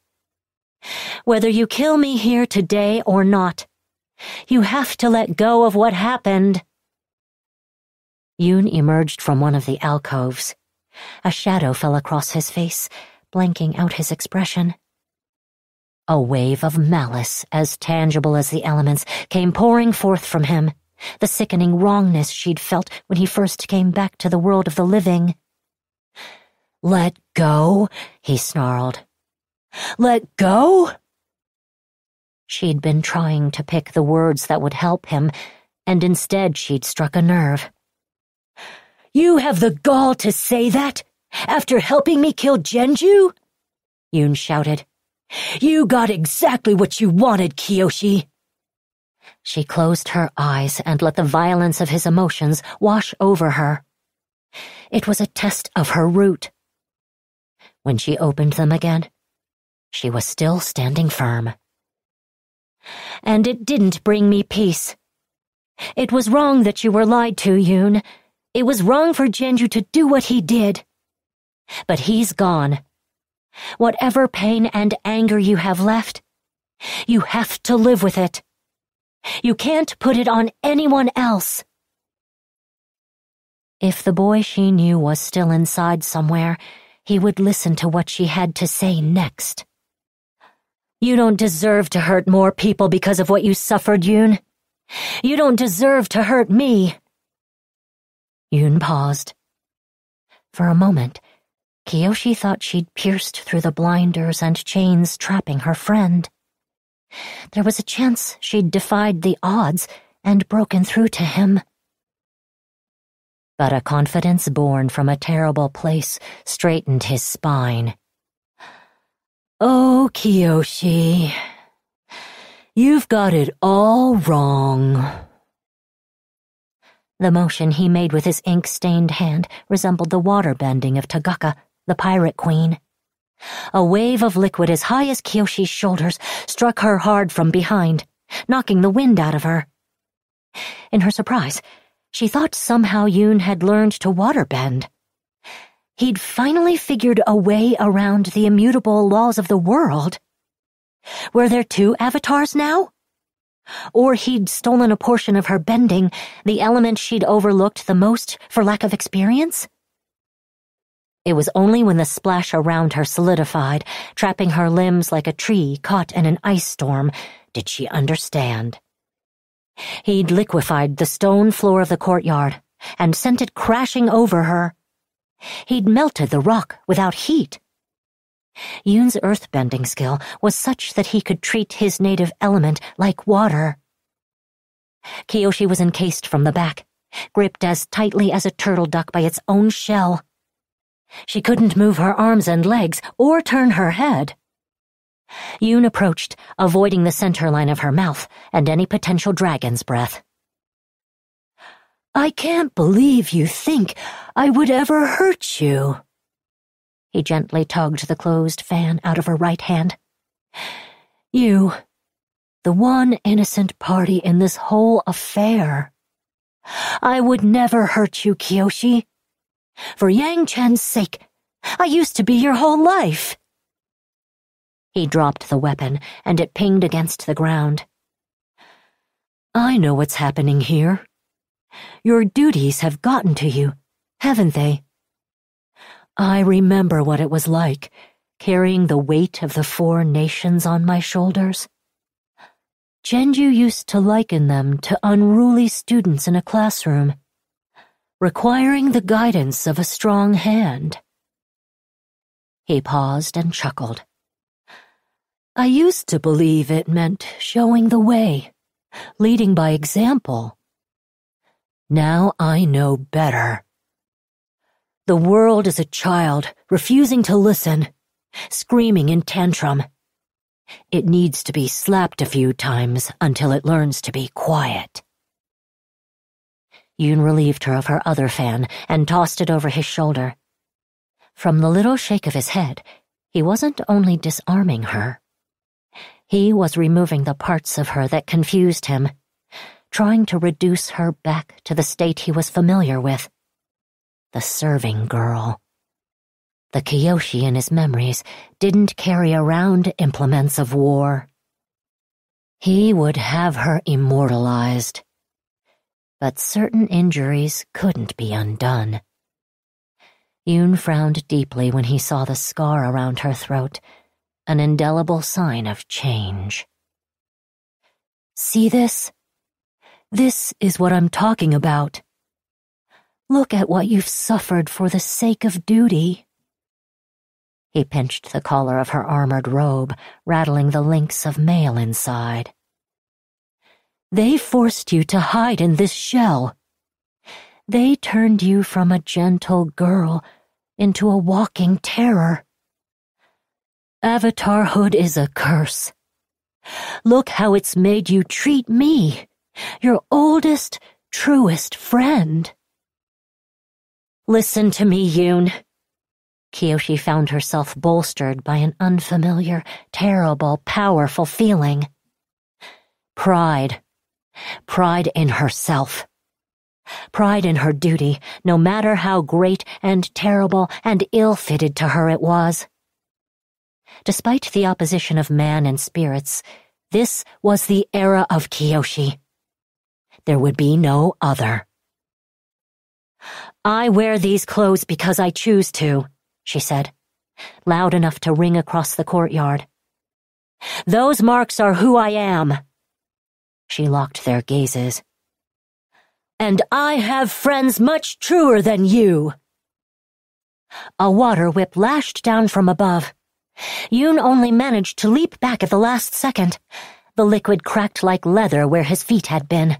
"Whether you kill me here today or not, you have to let go of what happened." Yun emerged from one of the alcoves. A shadow fell across his face, blanking out his expression. A wave of malice, as tangible as the elements, came pouring forth from him, the sickening wrongness she'd felt when he first came back to the world of the living. "Let go?" he snarled. "Let go?" She'd been trying to pick the words that would help him, and instead she'd struck a nerve. "You have the gall to say that? After helping me kill Genju?" Yun shouted. "You got exactly what you wanted, Kyoshi." She closed her eyes and let the violence of his emotions wash over her. It was a test of her root. When she opened them again, she was still standing firm. "And it didn't bring me peace. It was wrong that you were lied to, Yun. It was wrong for Genju to do what he did. But he's gone. Whatever pain and anger you have left, you have to live with it. You can't put it on anyone else." If the boy she knew was still inside somewhere, he would listen to what she had to say next. "You don't deserve to hurt more people because of what you suffered, Yun. You don't deserve to hurt me." Yun paused. For a moment, Kyoshi thought she'd pierced through the blinders and chains trapping her friend. There was a chance she'd defied the odds and broken through to him. But a confidence born from a terrible place straightened his spine. Oh, Kyoshi, you've got it all wrong. The motion he made with his ink-stained hand resembled the water bending of Tagaka, the pirate queen. A wave of liquid as high as Kyoshi's shoulders struck her hard from behind, knocking the wind out of her. In her surprise, she thought somehow Yun had learned to waterbend. He'd finally figured a way around the immutable laws of the world. Were there two avatars now? Or he'd stolen a portion of her bending, the element she'd overlooked the most for lack of experience? It was only when the splash around her solidified, trapping her limbs like a tree caught in an ice storm, did she understand. He'd liquefied the stone floor of the courtyard and sent it crashing over her. He'd melted the rock without heat. Yun's earthbending skill was such that he could treat his native element like water. Kyoshi was encased from the back, gripped as tightly as a turtle duck by its own shell. She couldn't move her arms and legs or turn her head. Yun approached, avoiding the center line of her mouth and any potential dragon's breath. "I can't believe you think I would ever hurt you." He gently tugged the closed fan out of her right hand. "You, the one innocent party in this whole affair. I would never hurt you, Kyoshi. For Yang Chen's sake, I used to be your whole life." He dropped the weapon, and it pinged against the ground. "I know what's happening here. Your duties have gotten to you, haven't they? I remember what it was like, carrying the weight of the 4 nations on my shoulders. Genju used to liken them to unruly students in a classroom, requiring the guidance of a strong hand." He paused and chuckled. "I used to believe it meant showing the way, leading by example. Now I know better. The world is a child refusing to listen, screaming in tantrum. It needs to be slapped a few times until it learns to be quiet." Yun relieved her of her other fan and tossed it over his shoulder. From the little shake of his head, he wasn't only disarming her. He was removing the parts of her that confused him, trying to reduce her back to the state he was familiar with. The serving girl. The Kyoshi in his memories didn't carry around implements of war. He would have her immortalized. But certain injuries couldn't be undone. Yun frowned deeply when he saw the scar around her throat, an indelible sign of change. "See this? This is what I'm talking about. Look at what you've suffered for the sake of duty." He pinched the collar of her armored robe, rattling the links of mail inside. "They forced you to hide in this shell. They turned you from a gentle girl into a walking terror. Avatarhood is a curse. Look how it's made you treat me, your oldest, truest friend." "Listen to me, Yun." Kyoshi found herself bolstered by an unfamiliar, terrible, powerful feeling. Pride. Pride in herself. Pride in her duty, no matter how great and terrible and ill-fitted to her it was. Despite the opposition of man and spirits, this was the era of Kyoshi. There would be no other. "I wear these clothes because I choose to," she said, loud enough to ring across the courtyard. "Those marks are who I am." She locked their gazes. "And I have friends much truer than you." A water whip lashed down from above. Yun only managed to leap back at the last second. The liquid cracked like leather where his feet had been.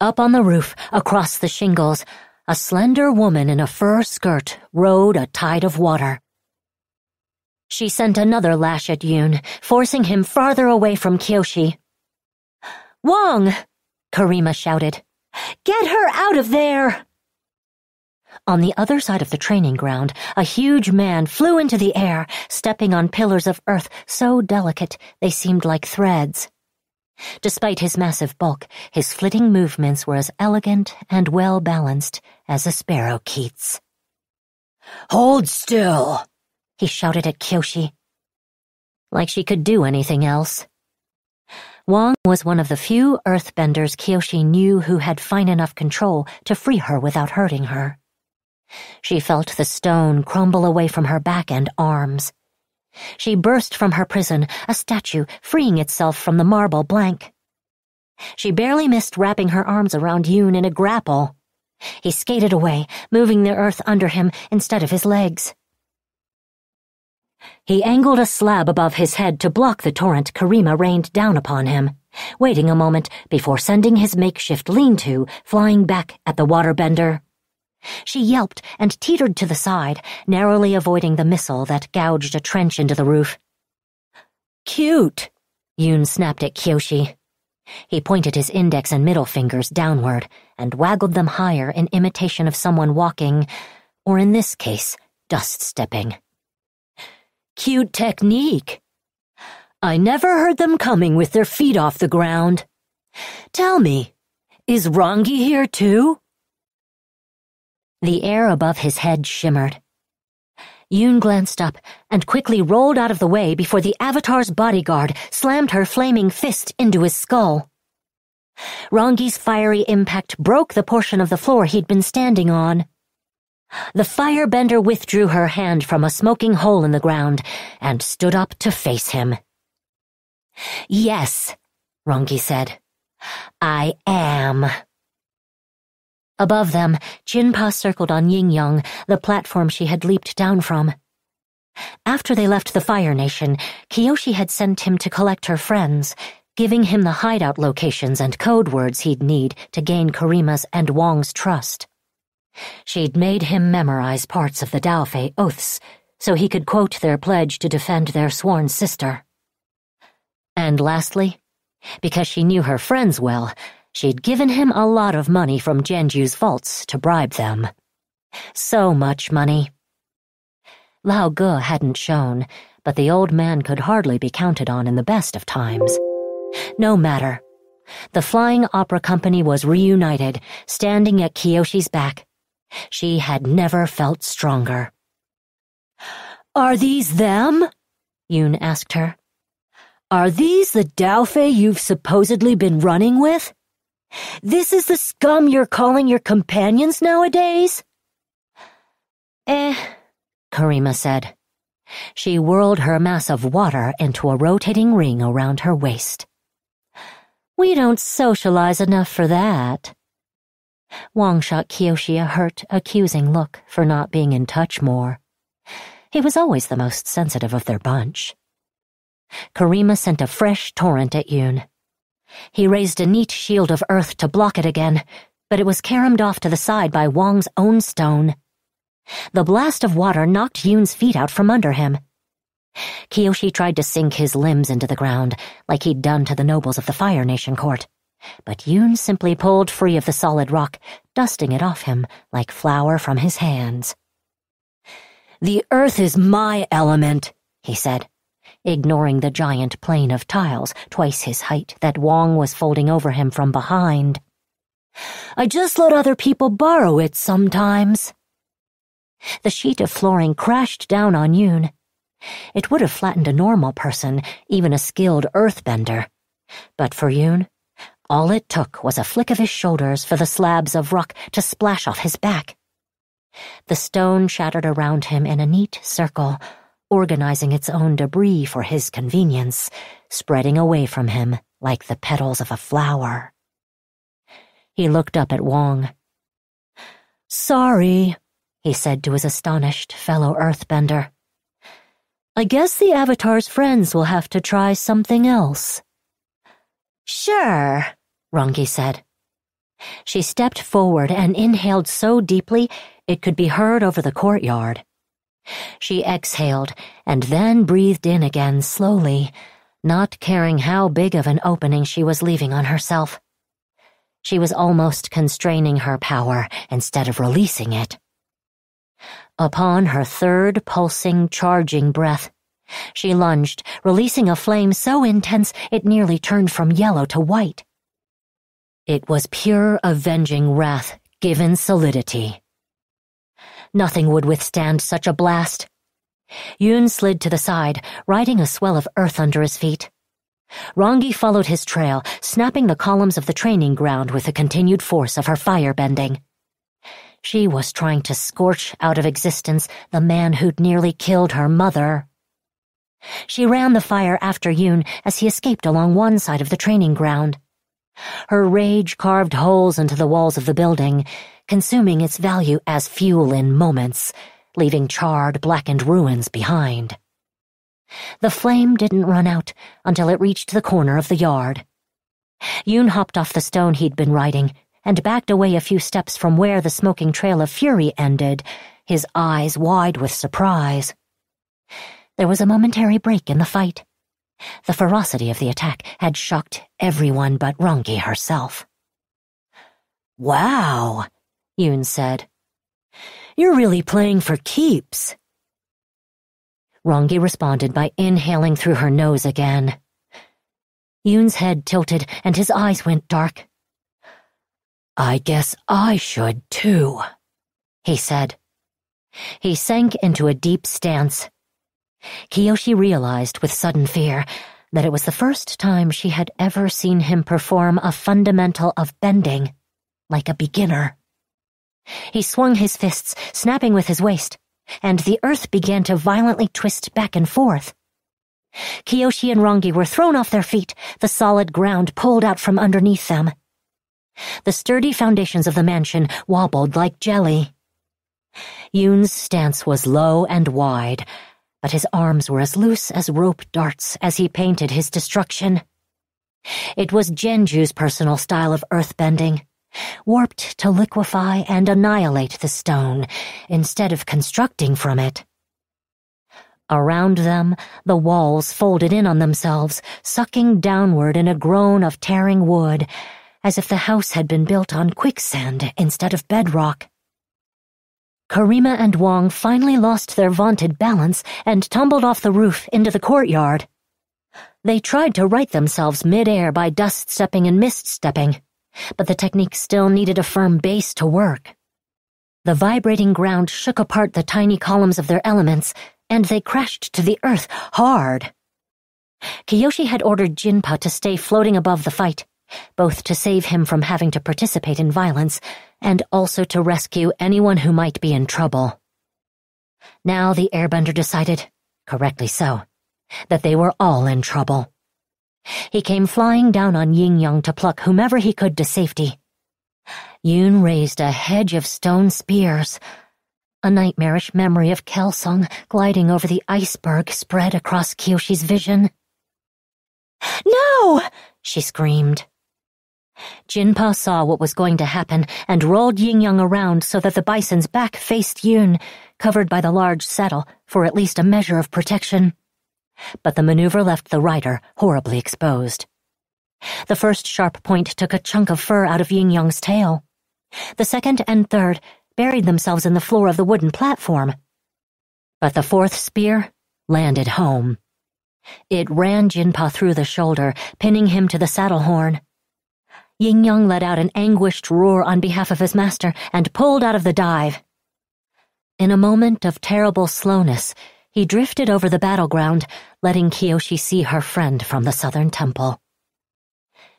Up on the roof, across the shingles, a slender woman in a fur skirt rode a tide of water. She sent another lash at Yun, forcing him farther away from Kyoshi. "Wong!" Karima shouted. "Get her out of there!" On the other side of the training ground, a huge man flew into the air, stepping on pillars of earth so delicate they seemed like threads. Despite his massive bulk, his flitting movements were as elegant and well-balanced as a sparrow Keats. "Hold still!" he shouted at Kyoshi. Like she could do anything else. Wong was one of the few earthbenders Kyoshi knew who had fine enough control to free her without hurting her. She felt the stone crumble away from her back and arms. She burst from her prison, a statue freeing itself from the marble blank. She barely missed wrapping her arms around Yun in a grapple. He skated away, moving the earth under him instead of his legs. He angled a slab above his head to block the torrent Karima rained down upon him, waiting a moment before sending his makeshift lean-to flying back at the waterbender. She yelped and teetered to the side, narrowly avoiding the missile that gouged a trench into the roof. "Cute!" Yun snapped at Kyoshi. He pointed his index and middle fingers downward and waggled them higher in imitation of someone walking, or in this case, dust-stepping. "Cute technique! I never heard them coming with their feet off the ground. Tell me, is Rangi here too?" The air above his head shimmered. Yun glanced up and quickly rolled out of the way before the Avatar's bodyguard slammed her flaming fist into his skull. Rangi's fiery impact broke the portion of the floor he'd been standing on. The firebender withdrew her hand from a smoking hole in the ground and stood up to face him. "Yes," Rangi said, "I am." Above them, Jinpa circled on Yingyong, the platform she had leaped down from. After they left the Fire Nation, Kyoshi had sent him to collect her friends, giving him the hideout locations and code words he'd need to gain Karima's and Wong's trust. She'd made him memorize parts of the Daofei oaths, so he could quote their pledge to defend their sworn sister. And lastly, because she knew her friends well, she'd given him a lot of money from Genju's vaults to bribe them. So much money. Lao Ge hadn't shown, but the old man could hardly be counted on in the best of times. No matter. The Flying Opera Company was reunited, standing at Kyoshi's back. She had never felt stronger. "Are these them?" Yun asked her. "Are these the Daofei you've supposedly been running with? This is the scum you're calling your companions nowadays?" Karima said. She whirled her mass of water into a rotating ring around her waist. "We don't socialize enough for that." Wong shot Kyoshi a hurt, accusing look for not being in touch more. He was always the most sensitive of their bunch. Karima sent a fresh torrent at Yun. He raised a neat shield of earth to block it again, but it was caromed off to the side by Wong's own stone. The blast of water knocked Yun's feet out from under him. Kyoshi tried to sink his limbs into the ground, like he'd done to the nobles of the Fire Nation court, but Yun simply pulled free of the solid rock, dusting it off him like flour from his hands. "The earth is my element," he said, ignoring the giant plane of tiles twice his height that Wong was folding over him from behind. "I just let other people borrow it sometimes." The sheet of flooring crashed down on Yun. It would have flattened a normal person, even a skilled earthbender. But for Yun, all it took was a flick of his shoulders for the slabs of rock to splash off his back. The stone shattered around him in a neat circle, organizing its own debris for his convenience, spreading away from him like the petals of a flower. He looked up at Wong. "Sorry," he said to his astonished fellow earthbender. I guess the Avatar's friends will have to try something else. Sure, Rangi said. She stepped forward and inhaled so deeply it could be heard over the courtyard. She exhaled and then breathed in again slowly, not caring how big of an opening she was leaving on herself. She was almost constraining her power instead of releasing it. Upon her third pulsing, charging breath, she lunged, releasing a flame so intense it nearly turned from yellow to white. It was pure avenging wrath given solidity. Nothing would withstand such a blast. Yun slid to the side, riding a swell of earth under his feet. Rangi followed his trail, snapping the columns of the training ground with the continued force of her firebending. She was trying to scorch out of existence the man who'd nearly killed her mother. She ran the fire after Yun as he escaped along one side of the training ground. Her rage carved holes into the walls of the building, consuming its value as fuel in moments, leaving charred, blackened ruins behind. The flame didn't run out until it reached the corner of the yard. Yun hopped off the stone he'd been riding and backed away a few steps from where the smoking trail of fury ended, his eyes wide with surprise. There was a momentary break in the fight. The ferocity of the attack had shocked everyone but Rangi herself. Wow, Yun said. You're really playing for keeps. Rangi responded by inhaling through her nose again. Yoon's head tilted and his eyes went dark. I guess I should too, he said. He sank into a deep stance. Kyoshi realized with sudden fear that it was the first time she had ever seen him perform a fundamental of bending, like a beginner. He swung his fists, snapping with his waist, and the earth began to violently twist back and forth. Kyoshi and Rangi were thrown off their feet, the solid ground pulled out from underneath them. The sturdy foundations of the mansion wobbled like jelly. Yoon's stance was low and wide, but his arms were as loose as rope darts as he painted his destruction. It was Genju's personal style of earthbending, warped to liquefy and annihilate the stone, instead of constructing from it. Around them, the walls folded in on themselves, sucking downward in a groan of tearing wood, as if the house had been built on quicksand instead of bedrock. Karima and Wong finally lost their vaunted balance and tumbled off the roof into the courtyard. They tried to right themselves mid-air by dust-stepping and mist-stepping, but the technique still needed a firm base to work. The vibrating ground shook apart the tiny columns of their elements, and they crashed to the earth hard. Kyoshi had ordered Jinpa to stay floating above the fight, both to save him from having to participate in violence and also to rescue anyone who might be in trouble. Now the airbender decided, correctly so, that they were all in trouble. He came flying down on Yingyong to pluck whomever he could to safety. Yun raised a hedge of stone spears. A nightmarish memory of Kelsung gliding over the iceberg spread across Kyoshi's vision. No! she screamed. Jinpa saw what was going to happen and rolled Yingyong around so that the bison's back faced Yun, covered by the large saddle for at least a measure of protection. But the maneuver left the rider horribly exposed. The first sharp point took a chunk of fur out of Yingyong's tail. The second and third buried themselves in the floor of the wooden platform. But the fourth spear landed home. It ran Jinpa through the shoulder, pinning him to the saddle horn. Yingyong let out an anguished roar on behalf of his master and pulled out of the dive. In a moment of terrible slowness, he drifted over the battleground, letting Kyoshi see her friend from the southern temple.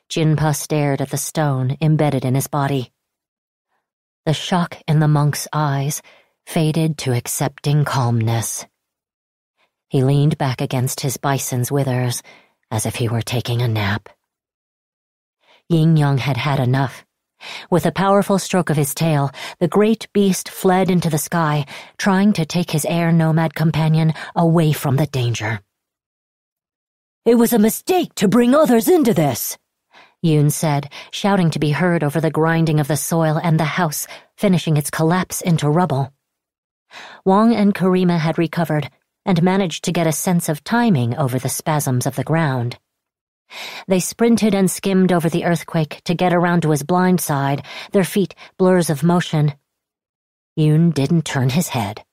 Jinpa stared at the stone embedded in his body. The shock in the monk's eyes faded to accepting calmness. He leaned back against his bison's withers as if he were taking a nap. Yingyong had had enough With a powerful stroke of his tail, the great beast fled into the sky, trying to take his air nomad companion away from the danger. "It was a mistake to bring others into this," Yun said, shouting to be heard over the grinding of the soil and the house, finishing its collapse into rubble. Wong and Karima had recovered and managed to get a sense of timing over the spasms of the ground. They sprinted and skimmed over the earthquake to get around to his blind side, their feet blurs of motion. Yun didn't turn his head.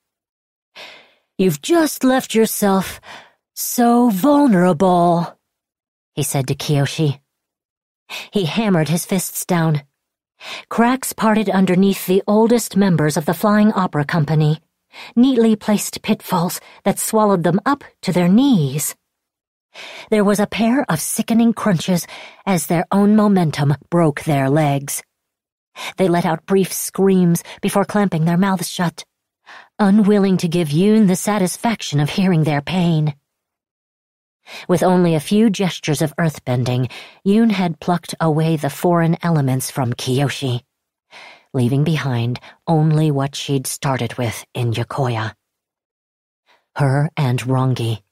"You've just left yourself so vulnerable," he said to Kyoshi. He hammered his fists down. Cracks parted underneath the oldest members of the Flying Opera Company, neatly placed pitfalls that swallowed them up to their knees. There was a pair of sickening crunches as their own momentum broke their legs. They let out brief screams before clamping their mouths shut, unwilling to give Yun the satisfaction of hearing their pain. With only a few gestures of earthbending, Yun had plucked away the foreign elements from Kyoshi, leaving behind only what she'd started with in Yokoya. Her and Rangi.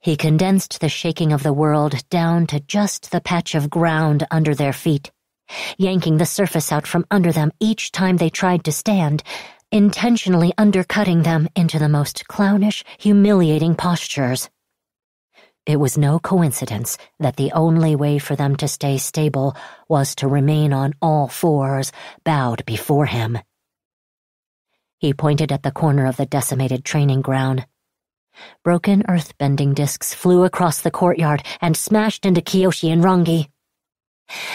He condensed the shaking of the world down to just the patch of ground under their feet, yanking the surface out from under them each time they tried to stand, intentionally undercutting them into the most clownish, humiliating postures. It was no coincidence that the only way for them to stay stable was to remain on all fours, bowed before him. He pointed at the corner of the decimated training ground. Broken earthbending discs flew across the courtyard and smashed into Kyoshi and Rangi.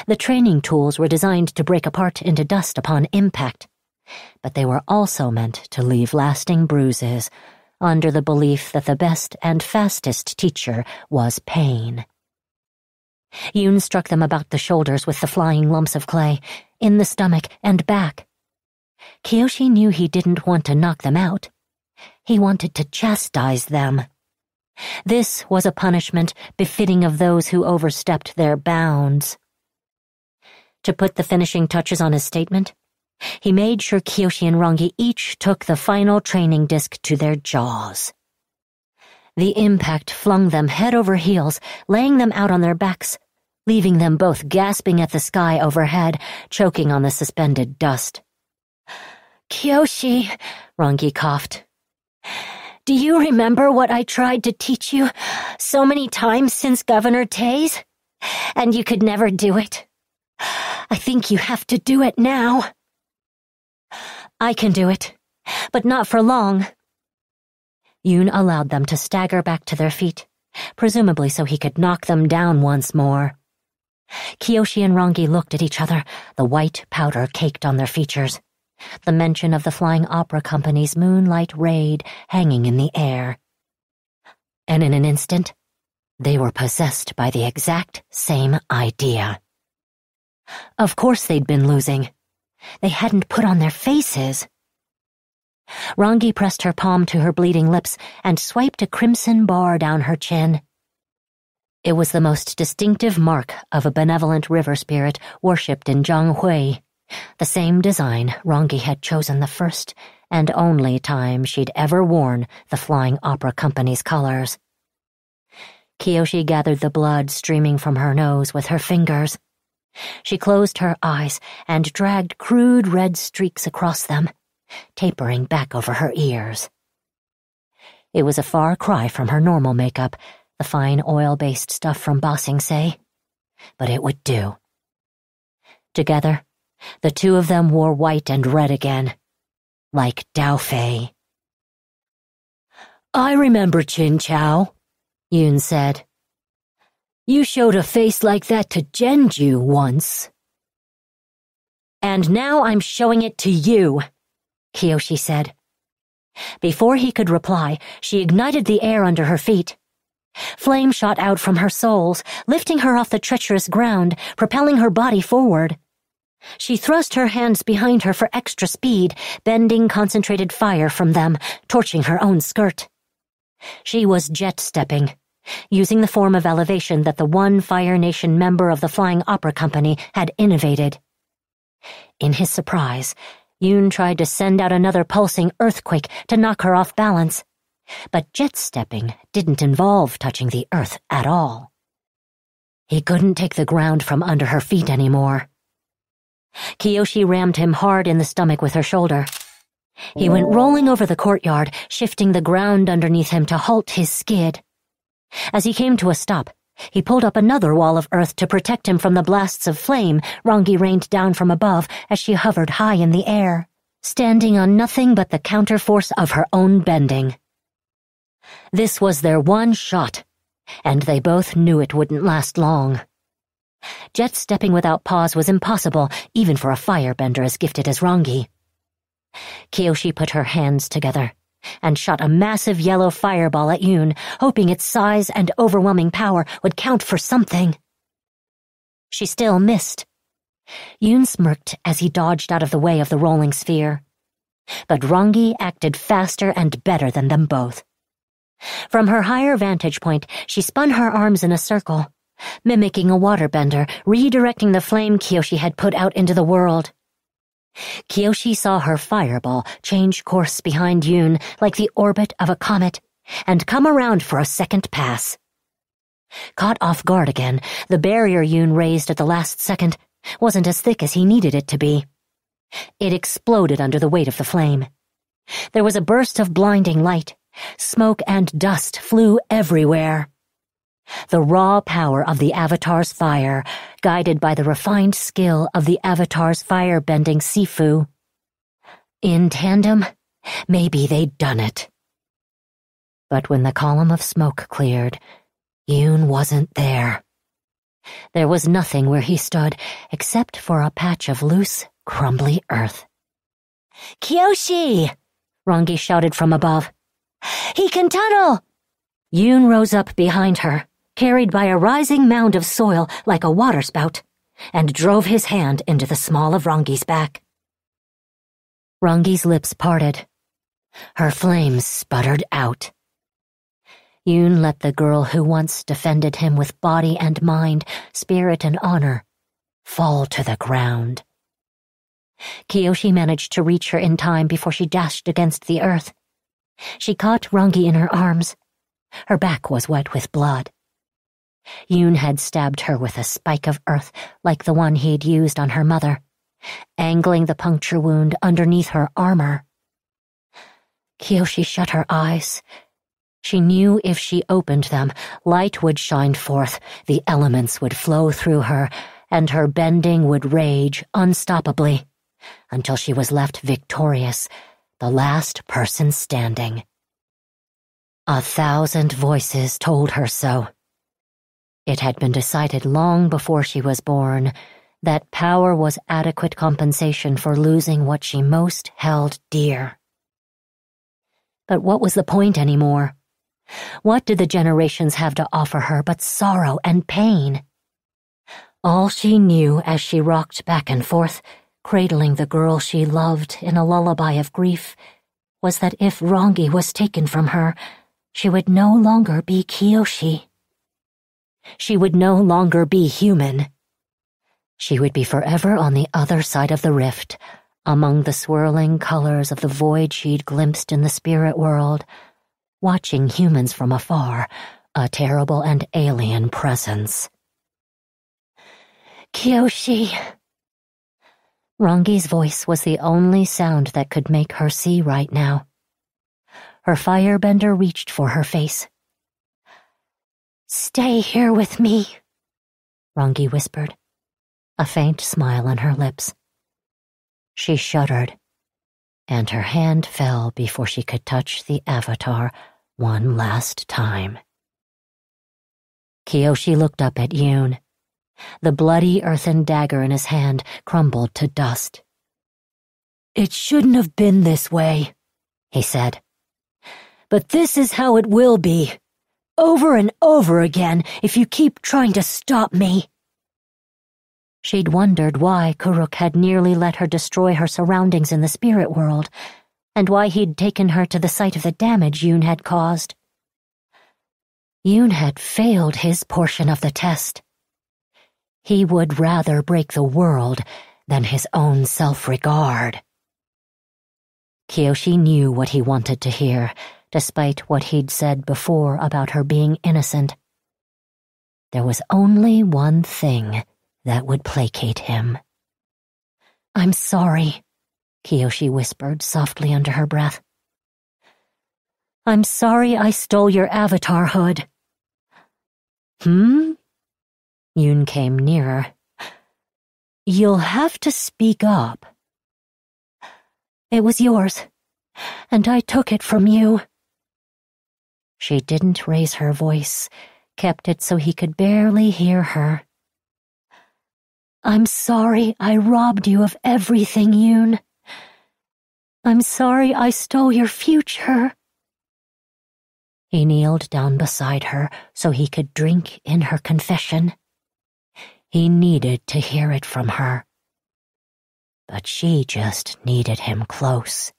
The training tools were designed to break apart into dust upon impact, but they were also meant to leave lasting bruises, under the belief that the best and fastest teacher was pain. Yun struck them about the shoulders with the flying lumps of clay, in the stomach and back. Kyoshi knew he didn't want to knock them out. He wanted to chastise them. This was a punishment befitting of those who overstepped their bounds. To put the finishing touches on his statement, he made sure Kyoshi and Rangi each took the final training disc to their jaws. The impact flung them head over heels, laying them out on their backs, leaving them both gasping at the sky overhead, choking on the suspended dust. "Kyoshi," Rangi coughed. "Do you remember what I tried to teach you so many times since Governor Tay's? And you could never do it. I think you have to do it now." "I can do it, but not for long." Yun allowed them to stagger back to their feet, presumably so he could knock them down once more. Kyoshi and Rangi looked at each other, the white powder caked on their features, the mention of the Flying Opera Company's moonlight raid hanging in the air. And in an instant, they were possessed by the exact same idea. Of course they'd been losing. They hadn't put on their faces. Rangi pressed her palm to her bleeding lips and swiped a crimson bar down her chin. It was the most distinctive mark of a benevolent river spirit worshipped in Zhanghui, the same design Rangi had chosen the first and only time she'd ever worn the Flying Opera Company's colors. Kyoshi gathered the blood streaming from her nose with her fingers. She closed her eyes and dragged crude red streaks across them, tapering back over her ears. It was a far cry from her normal makeup, the fine oil-based stuff from Ba Sing Se, but it would do. Together, the two of them wore white and red again, like Daofei. "I remember, Chin Chow," Yun said. "You showed a face like that to Genju once." "And now I'm showing it to you," Kyoshi said. Before he could reply, she ignited the air under her feet. Flame shot out from her soles, lifting her off the treacherous ground, propelling her body forward. She thrust her hands behind her for extra speed, bending concentrated fire from them, torching her own skirt. She was jet-stepping, using the form of elevation that the one Fire Nation member of the Flying Opera Company had innovated, In his surprise, Yun tried to send out another pulsing earthquake to knock her off balance, but jet-stepping didn't involve touching the earth at all. He couldn't take the ground from under her feet anymore. Kyoshi rammed him hard in the stomach with her shoulder. He went rolling over the courtyard, shifting the ground underneath him to halt his skid. As he came to a stop, he pulled up another wall of earth to protect him from the blasts of flame Rangi rained down from above as she hovered high in the air, standing on nothing but the counterforce of her own bending. This was their one shot, and they both knew it wouldn't last long. Jet-stepping without pause was impossible, even for a firebender as gifted as Rangi. Kyoshi put her hands together and shot a massive yellow fireball at Yun, hoping its size and overwhelming power would count for something. She still missed. Yun smirked as he dodged out of the way of the rolling sphere. But Rangi acted faster and better than them both. From her higher vantage point, she spun her arms in a circle, mimicking a waterbender, redirecting the flame Kyoshi had put out into the world. Kyoshi saw her fireball change course behind Yun like the orbit of a comet and come around for a second pass. Caught off guard again, the barrier Yun raised at the last second wasn't as thick as he needed it to be. It exploded under the weight of the flame. There was a burst of blinding light. Smoke and dust flew everywhere. The raw power of the Avatar's fire, guided by the refined skill of the Avatar's firebending Sifu. In tandem, maybe they'd done it. But when the column of smoke cleared, Yun wasn't there. There was nothing where he stood except for a patch of loose, crumbly earth. "Kyoshi!" Rangi shouted from above. "He can tunnel!" Yun rose up behind her, carried by a rising mound of soil like a waterspout, and drove his hand into the small of Rangi's back. Rangi's lips parted. Her flames sputtered out. Yun let the girl who once defended him with body and mind, spirit and honor, fall to the ground. Kyoshi managed to reach her in time before she dashed against the earth. She caught Rangi in her arms. Her back was wet with blood. Yun had stabbed her with a spike of earth like the one he'd used on her mother, angling the puncture wound underneath her armor. Kyoshi shut her eyes. She knew if she opened them, light would shine forth, the elements would flow through her, and her bending would rage unstoppably until she was left victorious, the last person standing. 1,000 voices told her so. It had been decided long before she was born that power was adequate compensation for losing what she most held dear. But what was the point anymore? What did the generations have to offer her but sorrow and pain? All she knew as she rocked back and forth, cradling the girl she loved in a lullaby of grief, was that if Rangi was taken from her, she would no longer be Kyoshi. She would no longer be human. She would be forever on the other side of the rift, among the swirling colors of the void she'd glimpsed in the spirit world, watching humans from afar, a terrible and alien presence. "Kyoshi." Rangi's voice was the only sound that could make her see right now. Her firebender reached for her face. "Stay here with me," Rangi whispered, a faint smile on her lips. She shuddered, and her hand fell before she could touch the Avatar one last time. Kyoshi looked up at Yun. The bloody earthen dagger in his hand crumbled to dust. "It shouldn't have been this way," he said. "But this is how it will be. Over and over again, if you keep trying to stop me." She'd wondered why Kuruk had nearly let her destroy her surroundings in the spirit world, and why he'd taken her to the site of the damage Yun had caused. Yun had failed his portion of the test. He would rather break the world than his own self-regard. Kyoshi knew what he wanted to hear, despite what he'd said before about her being innocent. There was only one thing that would placate him. "I'm sorry," Kyoshi whispered softly under her breath. "I'm sorry I stole your avatar hood." "Hmm?" Yun came nearer. "You'll have to speak up." "It was yours, and I took it from you." She didn't raise her voice, kept it so he could barely hear her. "I'm sorry I robbed you of everything, Yun. I'm sorry I stole your future." He kneeled down beside her so he could drink in her confession. He needed to hear it from her. But she just needed him close,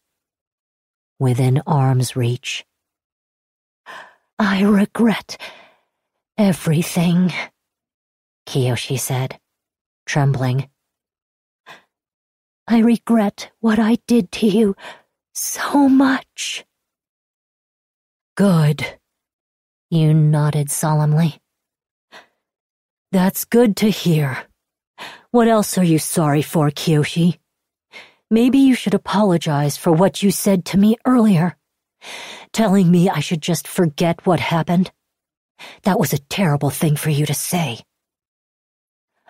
within arm's reach. "I regret everything," Kyoshi said, trembling. "I regret what I did to you so much." "Good," Yun nodded solemnly. "That's good to hear. What else are you sorry for, Kyoshi? Maybe you should apologize for what you said to me earlier, telling me I should just forget what happened. That was a terrible thing for you to say."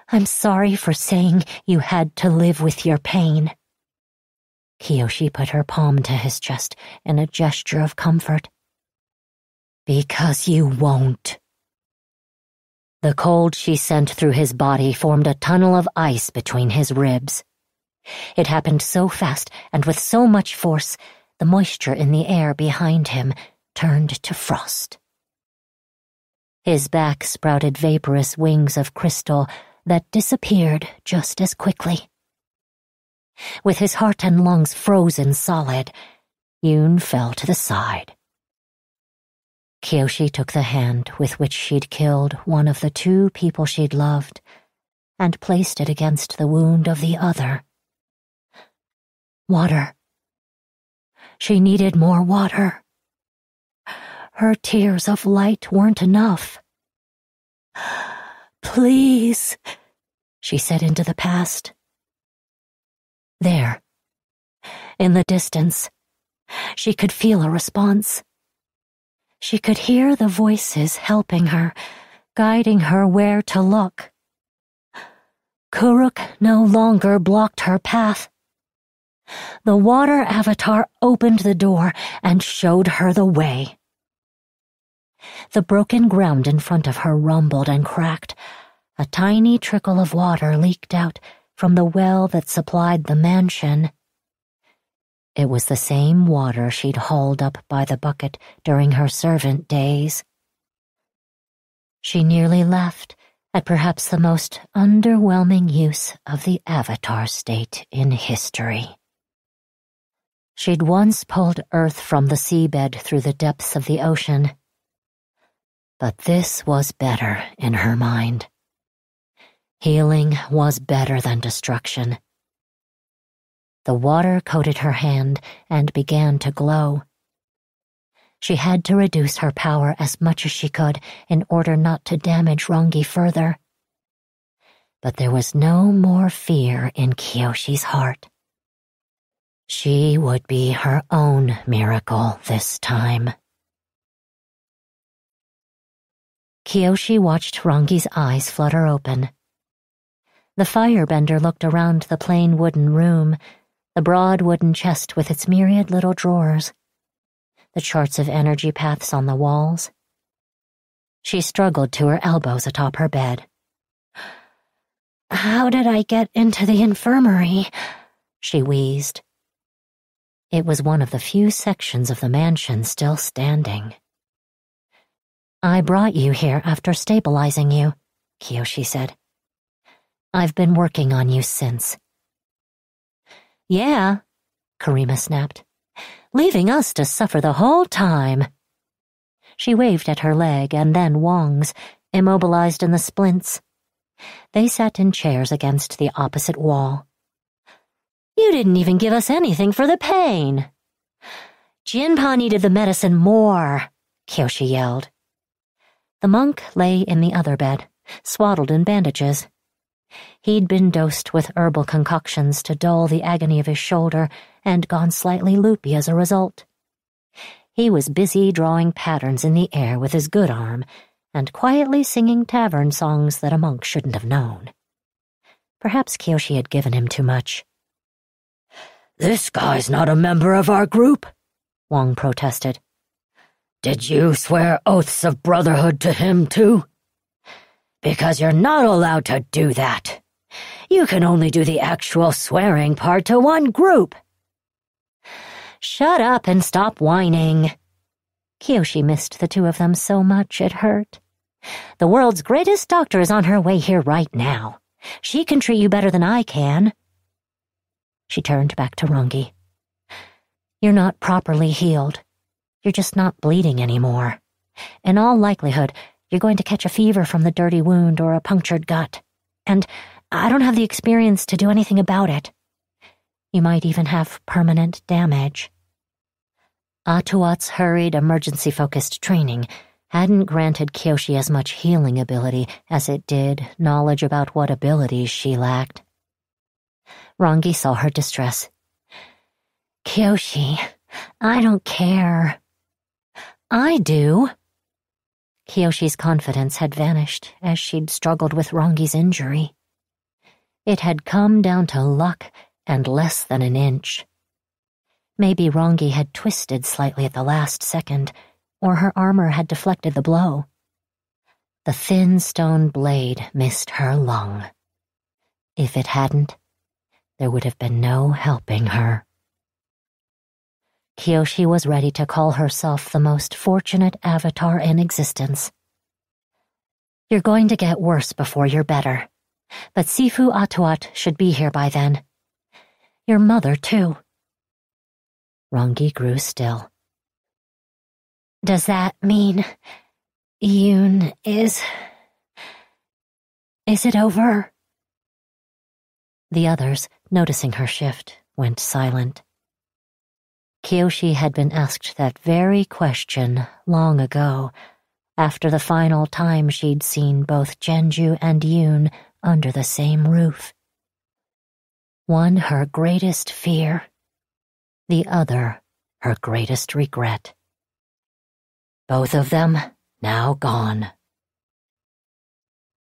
"I'm sorry for saying you had to live with your pain." Kyoshi put her palm to his chest in a gesture of comfort. "Because you won't." The cold she sent through his body formed a tunnel of ice between his ribs. It happened so fast and with so much force, the moisture in the air behind him turned to frost. His back sprouted vaporous wings of crystal that disappeared just as quickly. With his heart and lungs frozen solid, Yun fell to the side. Kyoshi took the hand with which she'd killed one of the two people she'd loved and placed it against the wound of the other. Water. She needed more water. Her tears of light weren't enough. "Please," she said into the past. There, in the distance, she could feel a response. She could hear the voices helping her, guiding her where to look. Kuruk no longer blocked her path. The water avatar opened the door and showed her the way. The broken ground in front of her rumbled and cracked. A tiny trickle of water leaked out from the well that supplied the mansion. It was the same water she'd hauled up by the bucket during her servant days. She nearly laughed at perhaps the most underwhelming use of the avatar state in history. She'd once pulled earth from the seabed through the depths of the ocean, but this was better in her mind. Healing was better than destruction. The water coated her hand and began to glow. She had to reduce her power as much as she could in order not to damage Rangi further. But there was no more fear in Kyoshi's heart. She would be her own miracle this time. Kyoshi watched Rangi's eyes flutter open. The firebender looked around the plain wooden room, the broad wooden chest with its myriad little drawers, the charts of energy paths on the walls. She struggled to her elbows atop her bed. "How did I get into the infirmary?" she wheezed. It was one of the few sections of the mansion still standing. "I brought you here after stabilizing you," Kyoshi said. "I've been working on you since." "Yeah," Karima snapped, "leaving us to suffer the whole time." She waved at her leg and then Wong's, immobilized in the splints. They sat in chairs against the opposite wall, You didn't even give us anything for the pain. Jinpa needed the medicine more, Kyoshi yelled. The monk lay in the other bed, swaddled in bandages. He'd been dosed with herbal concoctions to dull the agony of his shoulder and gone slightly loopy as a result. He was busy drawing patterns in the air with his good arm and quietly singing tavern songs that a monk shouldn't have known. Perhaps Kyoshi had given him too much. "This guy's not a member of our group," Wong protested. "Did you swear oaths of brotherhood to him, too? Because you're not allowed to do that. You can only do the actual swearing part to one group." "Shut up and stop whining." Kyoshi missed the two of them so much it hurt. The world's greatest doctor is on her way here right now. She can treat you better than I can. She turned back to Rangi. "You're not properly healed. You're just not bleeding anymore. In all likelihood, you're going to catch a fever from the dirty wound or a punctured gut. And I don't have the experience to do anything about it. You might even have permanent damage." Atuat's hurried, emergency-focused training hadn't granted Kyoshi as much healing ability as it did knowledge about what abilities she lacked. Rangi saw her distress. "Kyoshi, I don't care." "I do." Kyoshi's confidence had vanished as she'd struggled with Rangi's injury. It had come down to luck and less than an inch. Maybe Rangi had twisted slightly at the last second, or her armor had deflected the blow. The thin stone blade missed her lung. If it hadn't, there would have been no helping her. Kyoshi was ready to call herself the most fortunate avatar in existence. "You're going to get worse before you're better, but Sifu Atuat should be here by then. Your mother, too." Rangi grew still. "Does that mean Yun is... Is it over?" The others, noticing her shift, went silent. Kyoshi had been asked that very question long ago, after the final time she'd seen both Genju and Yun under the same roof. One her greatest fear, the other her greatest regret. Both of them now gone.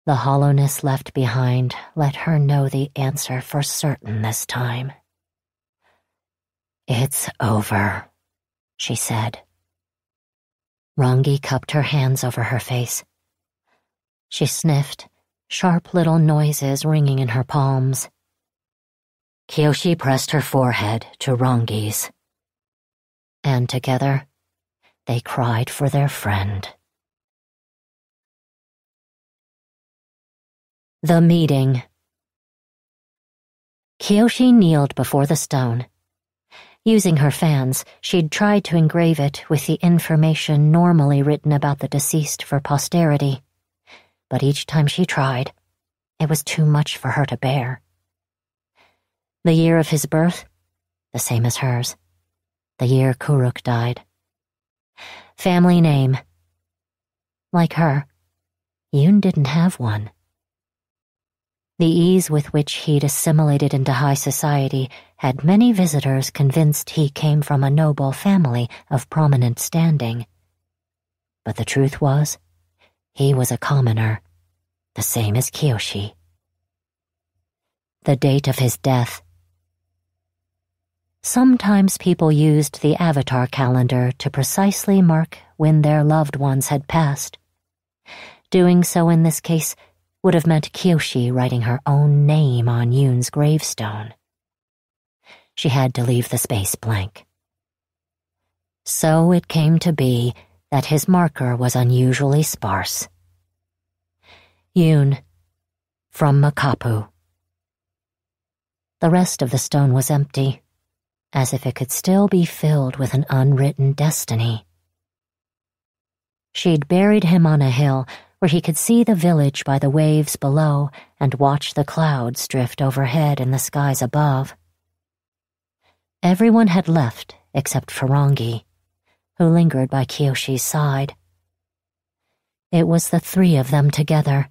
The hollowness left behind let her know the answer for certain this time. "It's over," she said. Rangi cupped her hands over her face. She sniffed, sharp little noises ringing in her palms. Kyoshi pressed her forehead to Rangi's. And together, they cried for their friend. The meeting. Kyoshi kneeled before the stone. Using her fans, she'd tried to engrave it with the information normally written about the deceased for posterity. But each time she tried, it was too much for her to bear. The year of his birth, the same as hers. The year Kuruk died. Family name. Like her, Yun didn't have one. The ease with which he'd assimilated into high society had many visitors convinced he came from a noble family of prominent standing. But the truth was, he was a commoner, the same as Kyoshi. The date of his death. Sometimes people used the avatar calendar to precisely mark when their loved ones had passed. Doing so in this case would have meant Kyoshi writing her own name on Yun's gravestone. She had to leave the space blank. So it came to be that his marker was unusually sparse. Yun, from Makapu. The rest of the stone was empty, as if it could still be filled with an unwritten destiny. She'd buried him on a hill where he could see the village by the waves below and watch the clouds drift overhead in the skies above. Everyone had left except for Rangi, who lingered by Kyoshi's side. It was the three of them together,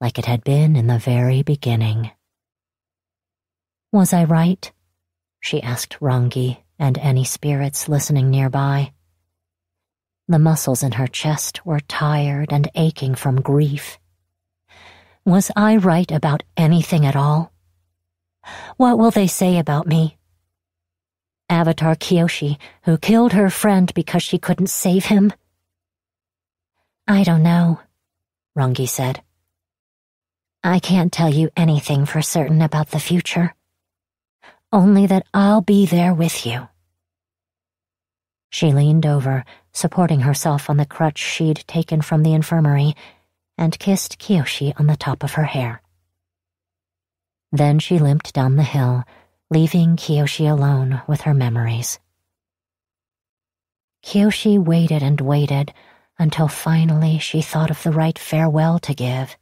like it had been in the very beginning. Was I right? She asked Rangi and any spirits listening nearby. The muscles in her chest were tired and aching from grief. Was I right about anything at all? What will they say about me? Avatar Kyoshi, who killed her friend because she couldn't save him? I don't know, Rangi said. I can't tell you anything for certain about the future. Only that I'll be there with you. She leaned over, supporting herself on the crutch she'd taken from the infirmary, and kissed Kyoshi on the top of her hair. Then she limped down the hill, leaving Kyoshi alone with her memories. Kyoshi waited and waited until finally she thought of the right farewell to give.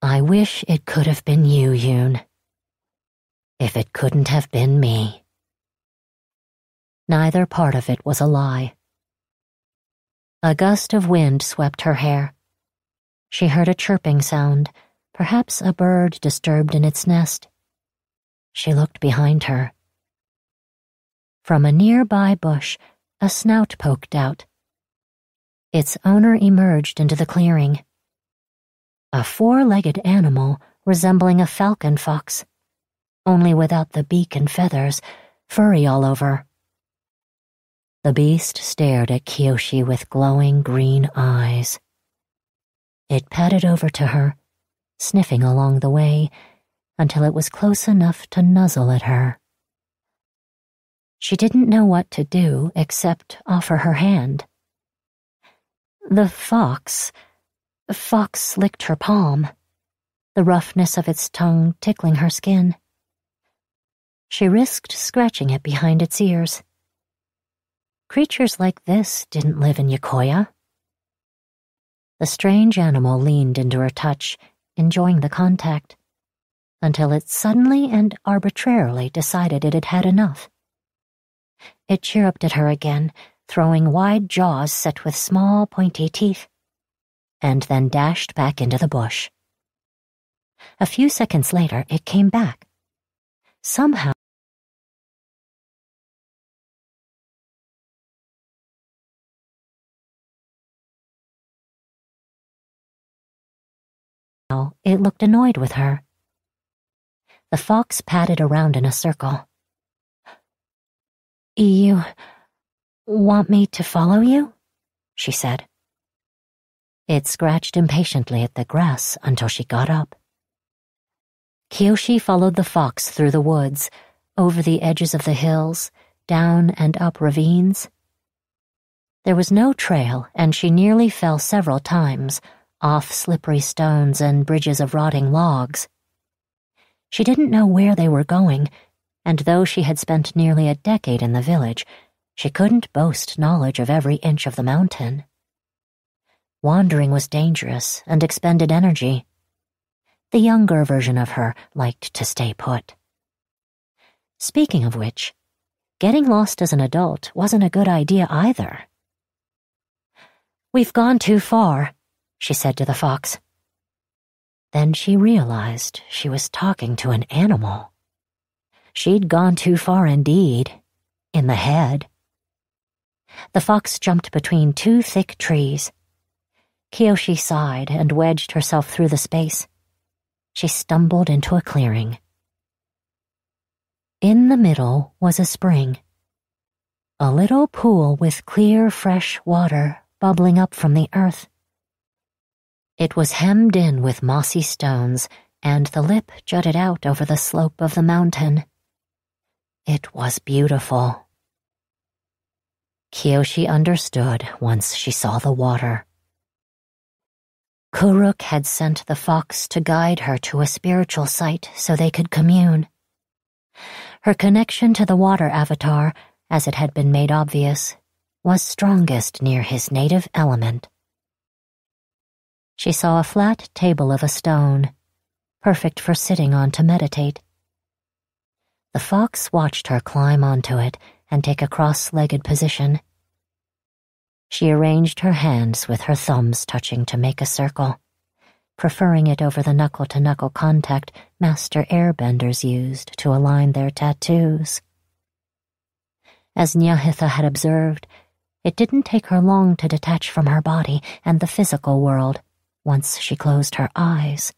I wish it could have been you, Yun. If it couldn't have been me. Neither part of it was a lie. A gust of wind swept her hair. She heard a chirping sound, perhaps a bird disturbed in its nest. She looked behind her. From a nearby bush, a snout poked out. Its owner emerged into the clearing. A four-legged animal resembling a falcon fox. Only without the beak and feathers, furry all over. The beast stared at Kyoshi with glowing green eyes. It padded over to her, sniffing along the way, until it was close enough to nuzzle at her. She didn't know what to do except offer her hand. The fox licked her palm, the roughness of its tongue tickling her skin. She risked scratching it behind its ears. Creatures like this didn't live in Yokoya. The strange animal leaned into her touch, enjoying the contact, until it suddenly and arbitrarily decided it had had enough. It chirruped at her again, throwing wide jaws set with small, pointy teeth, and then dashed back into the bush. A few seconds later, it came back. Somehow, it looked annoyed with her. The fox padded around in a circle. You want me to follow you? She said. It scratched impatiently at the grass until she got up. Kyoshi followed the fox through the woods, over the edges of the hills, down and up ravines. There was no trail, and she nearly fell several times, off slippery stones and bridges of rotting logs. She didn't know where they were going, and though she had spent nearly a decade in the village, she couldn't boast knowledge of every inch of the mountain. Wandering was dangerous and expended energy. The younger version of her liked to stay put. Speaking of which, getting lost as an adult wasn't a good idea either. We've gone too far, she said to the fox. Then she realized she was talking to an animal. She'd gone too far indeed, in the head. The fox jumped between two thick trees. Kyoshi sighed and wedged herself through the space. She stumbled into a clearing. In the middle was a spring, a little pool with clear, fresh water bubbling up from the earth. It was hemmed in with mossy stones, and the lip jutted out over the slope of the mountain. It was beautiful. Kyoshi understood once she saw the water. Kuruk had sent the fox to guide her to a spiritual site so they could commune. Her connection to the water avatar, as it had been made obvious, was strongest near his native element. She saw a flat table of a stone, perfect for sitting on to meditate. The fox watched her climb onto it and take a cross-legged position. She arranged her hands with her thumbs touching to make a circle, preferring it over the knuckle-to-knuckle contact master airbenders used to align their tattoos. As Nyahitha had observed, it didn't take her long to detach from her body and the physical world once she closed her eyes.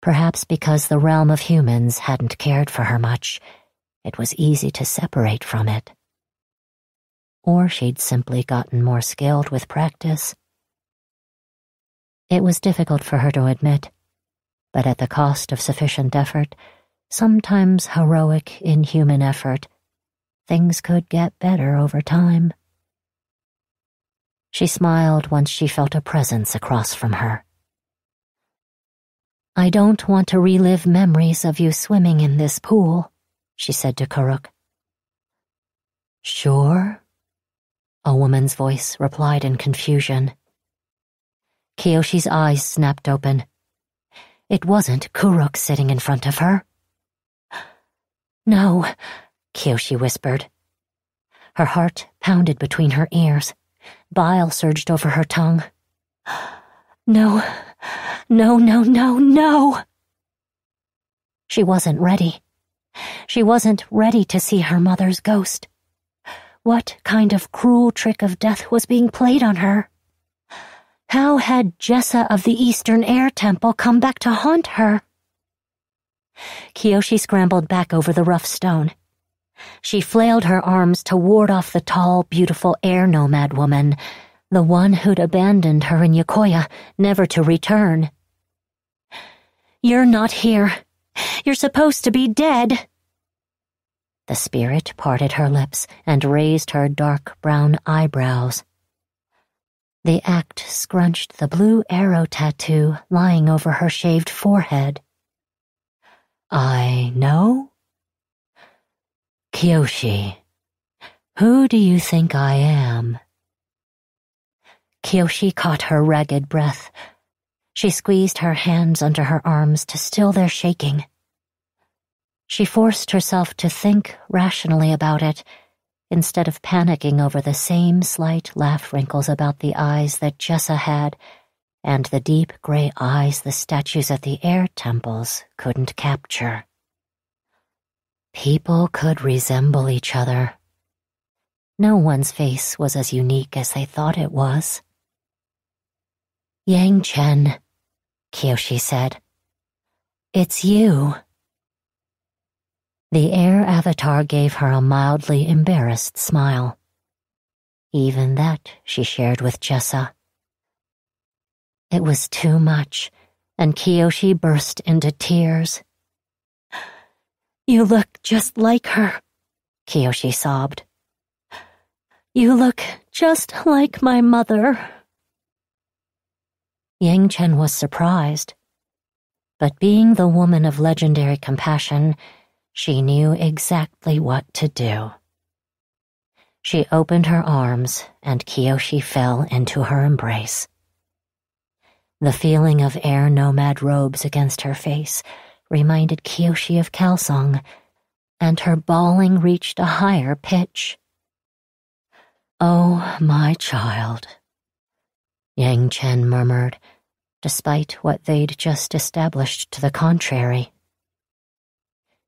Perhaps because the realm of humans hadn't cared for her much, it was easy to separate from it. Or she'd simply gotten more skilled with practice. It was difficult for her to admit, but at the cost of sufficient effort, sometimes heroic, inhuman effort, things could get better over time. She smiled once she felt a presence across from her. "I don't want to relive memories of you swimming in this pool," she said to Kuruk. "Sure?" a woman's voice replied in confusion. Kyoshi's eyes snapped open. It wasn't Kuruk sitting in front of her. "No," Kyoshi whispered. Her heart pounded between her ears. Bile surged over her tongue. "No. No, no, no, no!" She wasn't ready. She wasn't ready to see her mother's ghost. What kind of cruel trick of death was being played on her? How had Jessa of the Eastern Air Temple come back to haunt her? Kyoshi scrambled back over the rough stone. She flailed her arms to ward off the tall, beautiful air nomad woman, the one who'd abandoned her in Yokoya, never to return. "You're not here. You're supposed to be dead." The spirit parted her lips and raised her dark brown eyebrows. The act scrunched the blue arrow tattoo lying over her shaved forehead. "I know? Kyoshi, who do you think I am?" Kyoshi caught her ragged breath. She squeezed her hands under her arms to still their shaking. She forced herself to think rationally about it, instead of panicking over the same slight laugh wrinkles about the eyes that Jessa had, and the deep gray eyes the statues at the air temples couldn't capture. People could resemble each other. No one's face was as unique as they thought it was. "Yang Chen," Kyoshi said. "It's you." The air avatar gave her a mildly embarrassed smile. Even that she shared with Jessa. It was too much, and Kyoshi burst into tears. "You look just like her," Kyoshi sobbed. "You look just like my mother." Yang Chen was surprised, but being the woman of legendary compassion, she knew exactly what to do. She opened her arms, and Kyoshi fell into her embrace. The feeling of air nomad robes against her face reminded Kyoshi of Kelsung, and her bawling reached a higher pitch. "Oh, my child," Yang Chen murmured, despite what they'd just established to the contrary.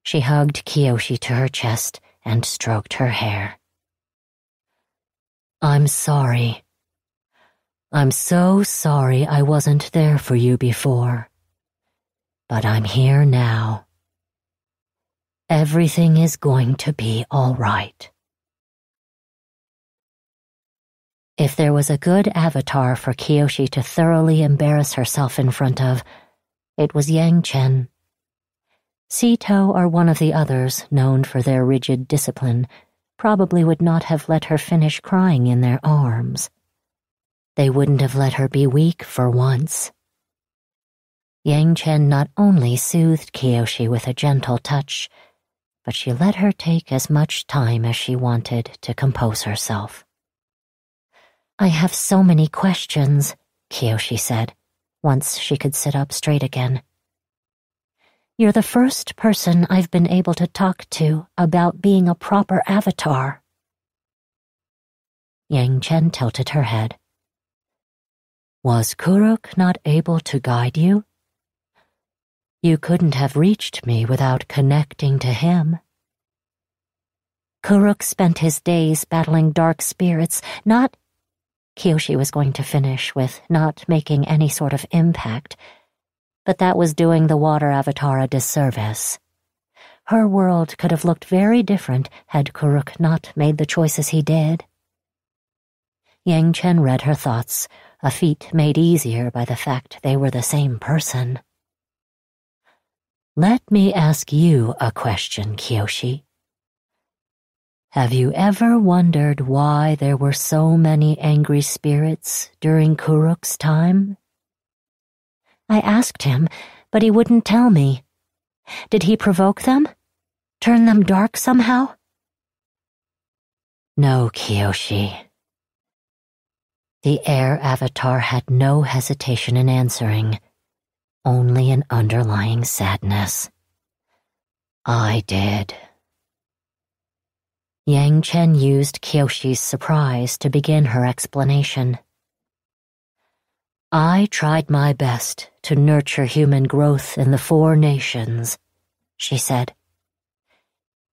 She hugged Kyoshi to her chest and stroked her hair. "I'm sorry. I'm so sorry I wasn't there for you before. But I'm here now. Everything is going to be all right." If there was a good avatar for Kyoshi to thoroughly embarrass herself in front of, it was Yang Chen. Sito or one of the others, known for their rigid discipline, probably would not have let her finish crying in their arms. They wouldn't have let her be weak for once. Yang Chen not only soothed Kyoshi with a gentle touch, but she let her take as much time as she wanted to compose herself. "I have so many questions," Kyoshi said, once she could sit up straight again. You're the first person I've been able to talk to about being a proper avatar. Yang Chen tilted her head. Was Kuruk not able to guide you? You couldn't have reached me without connecting to him. Kuruk spent his days battling dark spirits, not... Kyoshi was going to finish with not making any sort of impact, but that was doing the water avatar a disservice. Her world could have looked very different had Kuruk not made the choices he did. Yang Chen read her thoughts, a feat made easier by the fact they were the same person. Let me ask you a question, Kyoshi. Have you ever wondered why there were so many angry spirits during Kuruk's time? I asked him, but he wouldn't tell me. Did he provoke them? Turn them dark somehow? No, Kyoshi. The air avatar had no hesitation in answering, only an underlying sadness. I did. Yang Chen used Kyoshi's surprise to begin her explanation. I tried my best to nurture human growth in the four nations, she said.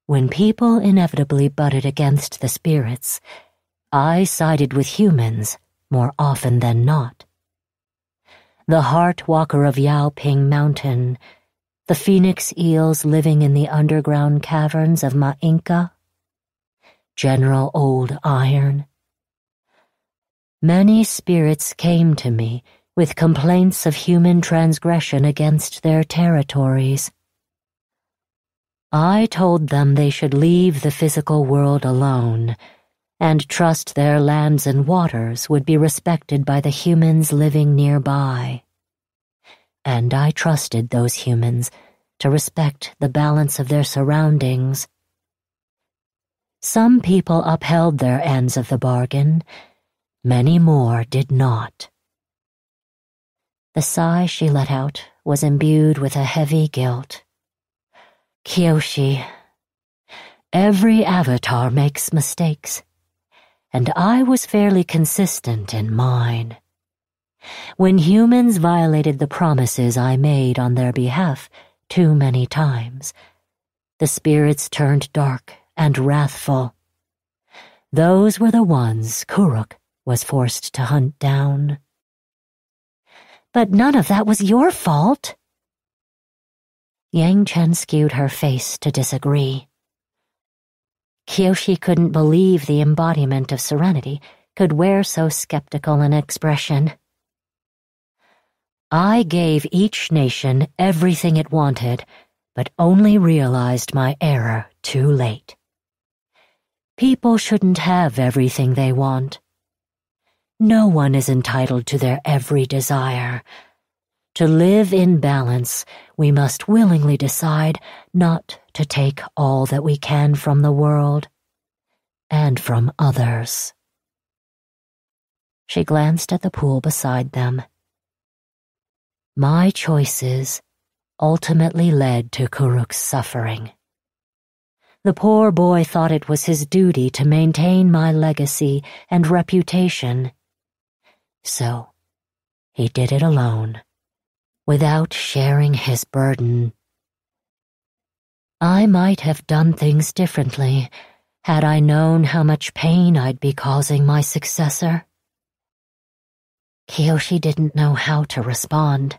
When people inevitably butted against the spirits, I sided with humans more often than not. The heart-walker of Yaoping Mountain, the phoenix eels living in the underground caverns of Ma'inka, General Old Iron. Many spirits came to me with complaints of human transgression against their territories. I told them they should leave the physical world alone and trust their lands and waters would be respected by the humans living nearby. And I trusted those humans to respect the balance of their surroundings. Some people upheld their ends of the bargain. Many more did not. The sigh she let out was imbued with a heavy guilt. Kyoshi, every avatar makes mistakes, and I was fairly consistent in mine. When humans violated the promises I made on their behalf too many times, the spirits turned dark and wrathful. Those were the ones Kuruk was forced to hunt down. But none of that was your fault. Yang Chen skewed her face to disagree. Kyoshi couldn't believe the embodiment of serenity could wear so skeptical an expression. I gave each nation everything it wanted, but only realized my error too late. People shouldn't have everything they want. No one is entitled to their every desire. To live in balance, we must willingly decide not to take all that we can from the world and from others. She glanced at the pool beside them. My choices ultimately led to Kuruk's suffering. The poor boy thought it was his duty to maintain my legacy and reputation. So, he did it alone, without sharing his burden. I might have done things differently had I known how much pain I'd be causing my successor. Kyoshi didn't know how to respond.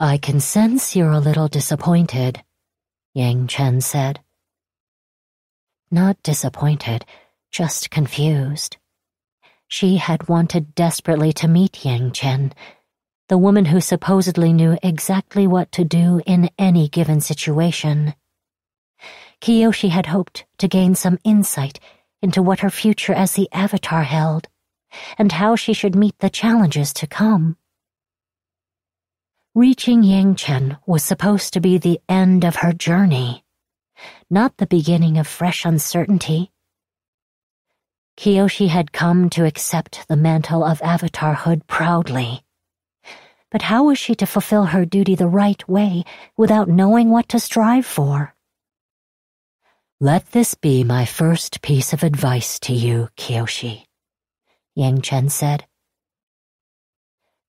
I can sense you're a little disappointed, Yang Chen said. Not disappointed, just confused. She had wanted desperately to meet Yang Chen, the woman who supposedly knew exactly what to do in any given situation. Kyoshi had hoped to gain some insight into what her future as the Avatar held, and how she should meet the challenges to come. Reaching Yang Chen was supposed to be the end of her journey, not the beginning of fresh uncertainty. Kyoshi had come to accept the mantle of avatarhood proudly, But how was she to fulfill her duty the right way without knowing what to strive for? Let this be my first piece of advice to you, Kyoshi, Yang Chen said.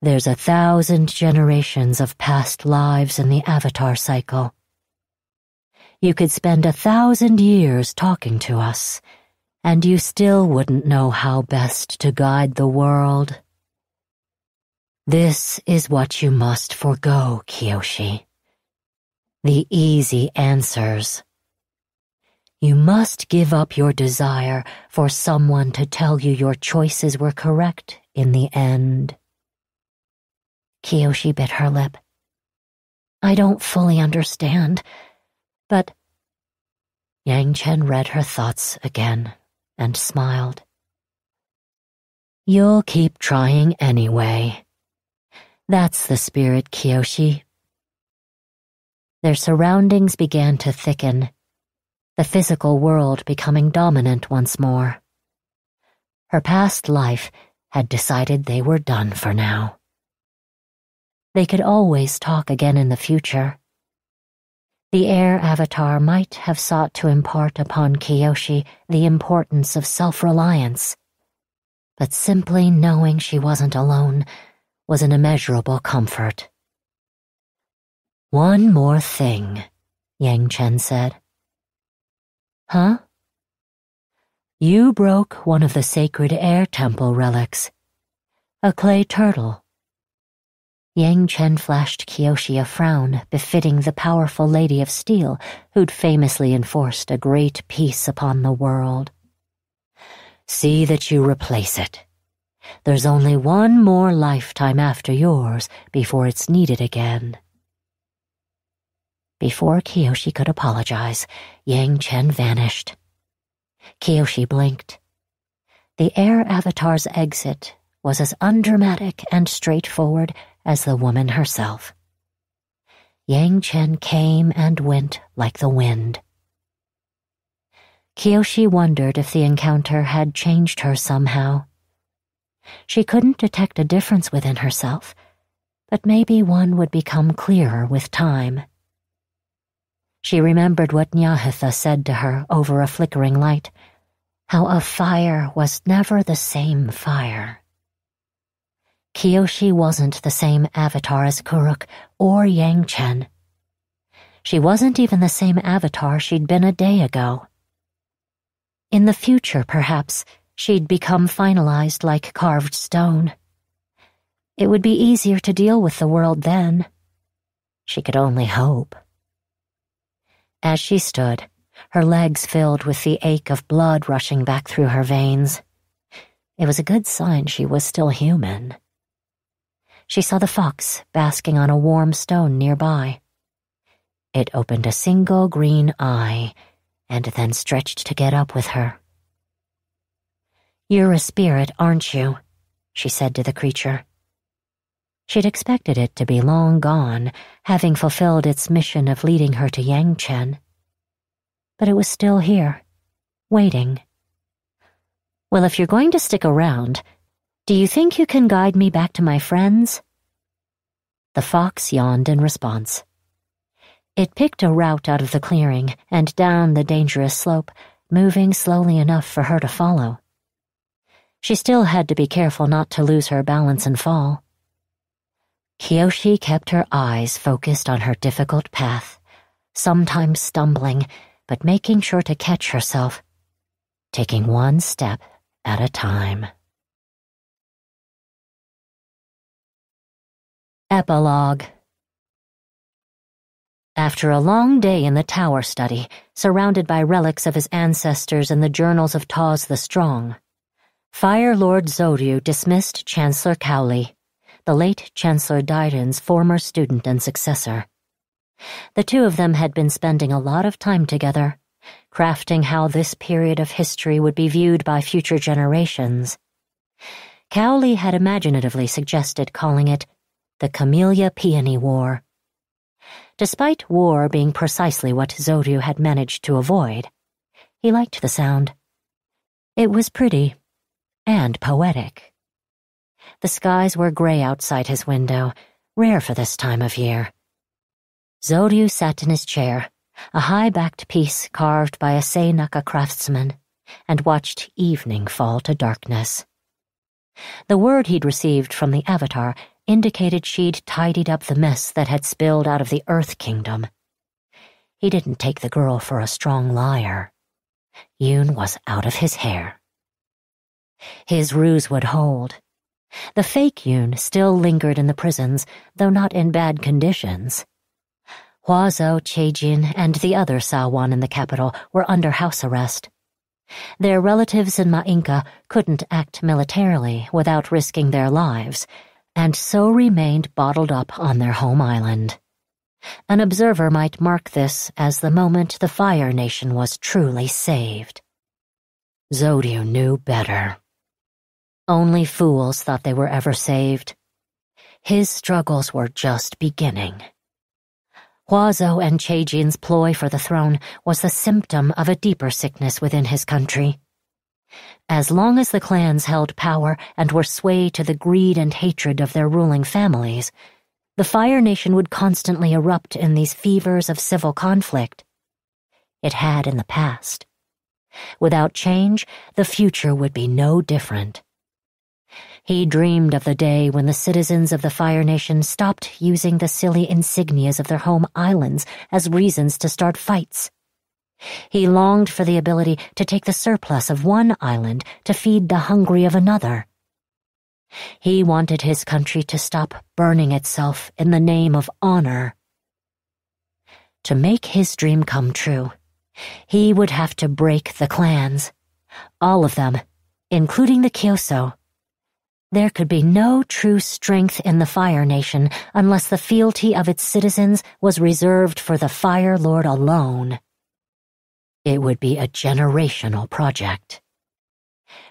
There's 1,000 generations of past lives in the Avatar cycle. You could spend 1,000 years talking to us, and you still wouldn't know how best to guide the world. This is what you must forego, Kyoshi. The easy answers. You must give up your desire for someone to tell you your choices were correct in the end. Kyoshi bit her lip. I don't fully understand, but... Yang Chen read her thoughts again and smiled. You'll keep trying anyway. That's the spirit, Kyoshi. Their surroundings began to thicken, the physical world becoming dominant once more. Her past life had decided they were done for now. They could always talk again in the future. The air avatar might have sought to impart upon Kyoshi the importance of self-reliance, but simply knowing she wasn't alone was an immeasurable comfort. One more thing, Yang Chen said. Huh? You broke one of the sacred air temple relics, a clay turtle. Yang Chen flashed Kyoshi a frown befitting the powerful lady of steel who'd famously enforced a great peace upon the world. See that you replace it. There's only one more lifetime after yours before it's needed again. Before Kyoshi could apologize, Yang Chen vanished. Kyoshi blinked. The air avatar's exit was as undramatic and straightforward as the woman herself. Yang Chen came and went like the wind. Kyoshi wondered if the encounter had changed her somehow. She couldn't detect a difference within herself, but maybe one would become clearer with time. She remembered what Nyahitha said to her over a flickering light, how a fire was never the same fire. Kyoshi wasn't the same avatar as Kuruk or Yang Chen. She wasn't even the same avatar she'd been a day ago. In the future, perhaps, she'd become finalized like carved stone. It would be easier to deal with the world then. She could only hope. As she stood, her legs filled with the ache of blood rushing back through her veins. It was a good sign she was still human. She saw the fox basking on a warm stone nearby. It opened a single green eye and then stretched to get up with her. You're a spirit, aren't you? She said to the creature. She'd expected it to be long gone, having fulfilled its mission of leading her to Yang Chen. But it was still here, waiting. Well, if you're going to stick around, do you think you can guide me back to my friends? The fox yawned in response. It picked a route out of the clearing and down the dangerous slope, moving slowly enough for her to follow. She still had to be careful not to lose her balance and fall. Kyoshi kept her eyes focused on her difficult path, sometimes stumbling, but making sure to catch herself, taking one step at a time. Epilogue. After a long day in the tower study, surrounded by relics of his ancestors and the journals of Taz the Strong, Fire Lord Zoryu dismissed Chancellor Cowley, the late Chancellor Daiden's former student and successor. The two of them had been spending a lot of time together, crafting how this period of history would be viewed by future generations. Cowley had imaginatively suggested calling it the Camellia Peony War. Despite war being precisely what Zoryu had managed to avoid, he liked the sound. It was pretty. And poetic. The skies were gray outside his window, rare for this time of year. Zoryu sat in his chair, a high-backed piece carved by a Seinaka craftsman, and watched evening fall to darkness. The word he'd received from the Avatar indicated she'd tidied up the mess that had spilled out of the Earth Kingdom. He didn't take the girl for a strong liar. Yun was out of his hair. His ruse would hold. The fake Yun still lingered in the prisons, though not in bad conditions. Huazo, Chaejin, and the other Saowon in the capital were under house arrest. Their relatives in Mainka couldn't act militarily without risking their lives, and so remained bottled up on their home island. An observer might mark this as the moment the Fire Nation was truly saved. Zoryu knew better. Only fools thought they were ever saved. His struggles were just beginning. Huazo and Chaejin's ploy for the throne was the symptom of a deeper sickness within his country. As long as the clans held power and were swayed to the greed and hatred of their ruling families, the Fire Nation would constantly erupt in these fevers of civil conflict. It had in the past. Without change, the future would be no different. He dreamed of the day when the citizens of the Fire Nation stopped using the silly insignias of their home islands as reasons to start fights. He longed for the ability to take the surplus of one island to feed the hungry of another. He wanted his country to stop burning itself in the name of honor. To make his dream come true, he would have to break the clans, all of them, including the Kyoso. There could be no true strength in the Fire Nation unless the fealty of its citizens was reserved for the Fire Lord alone. It would be a generational project.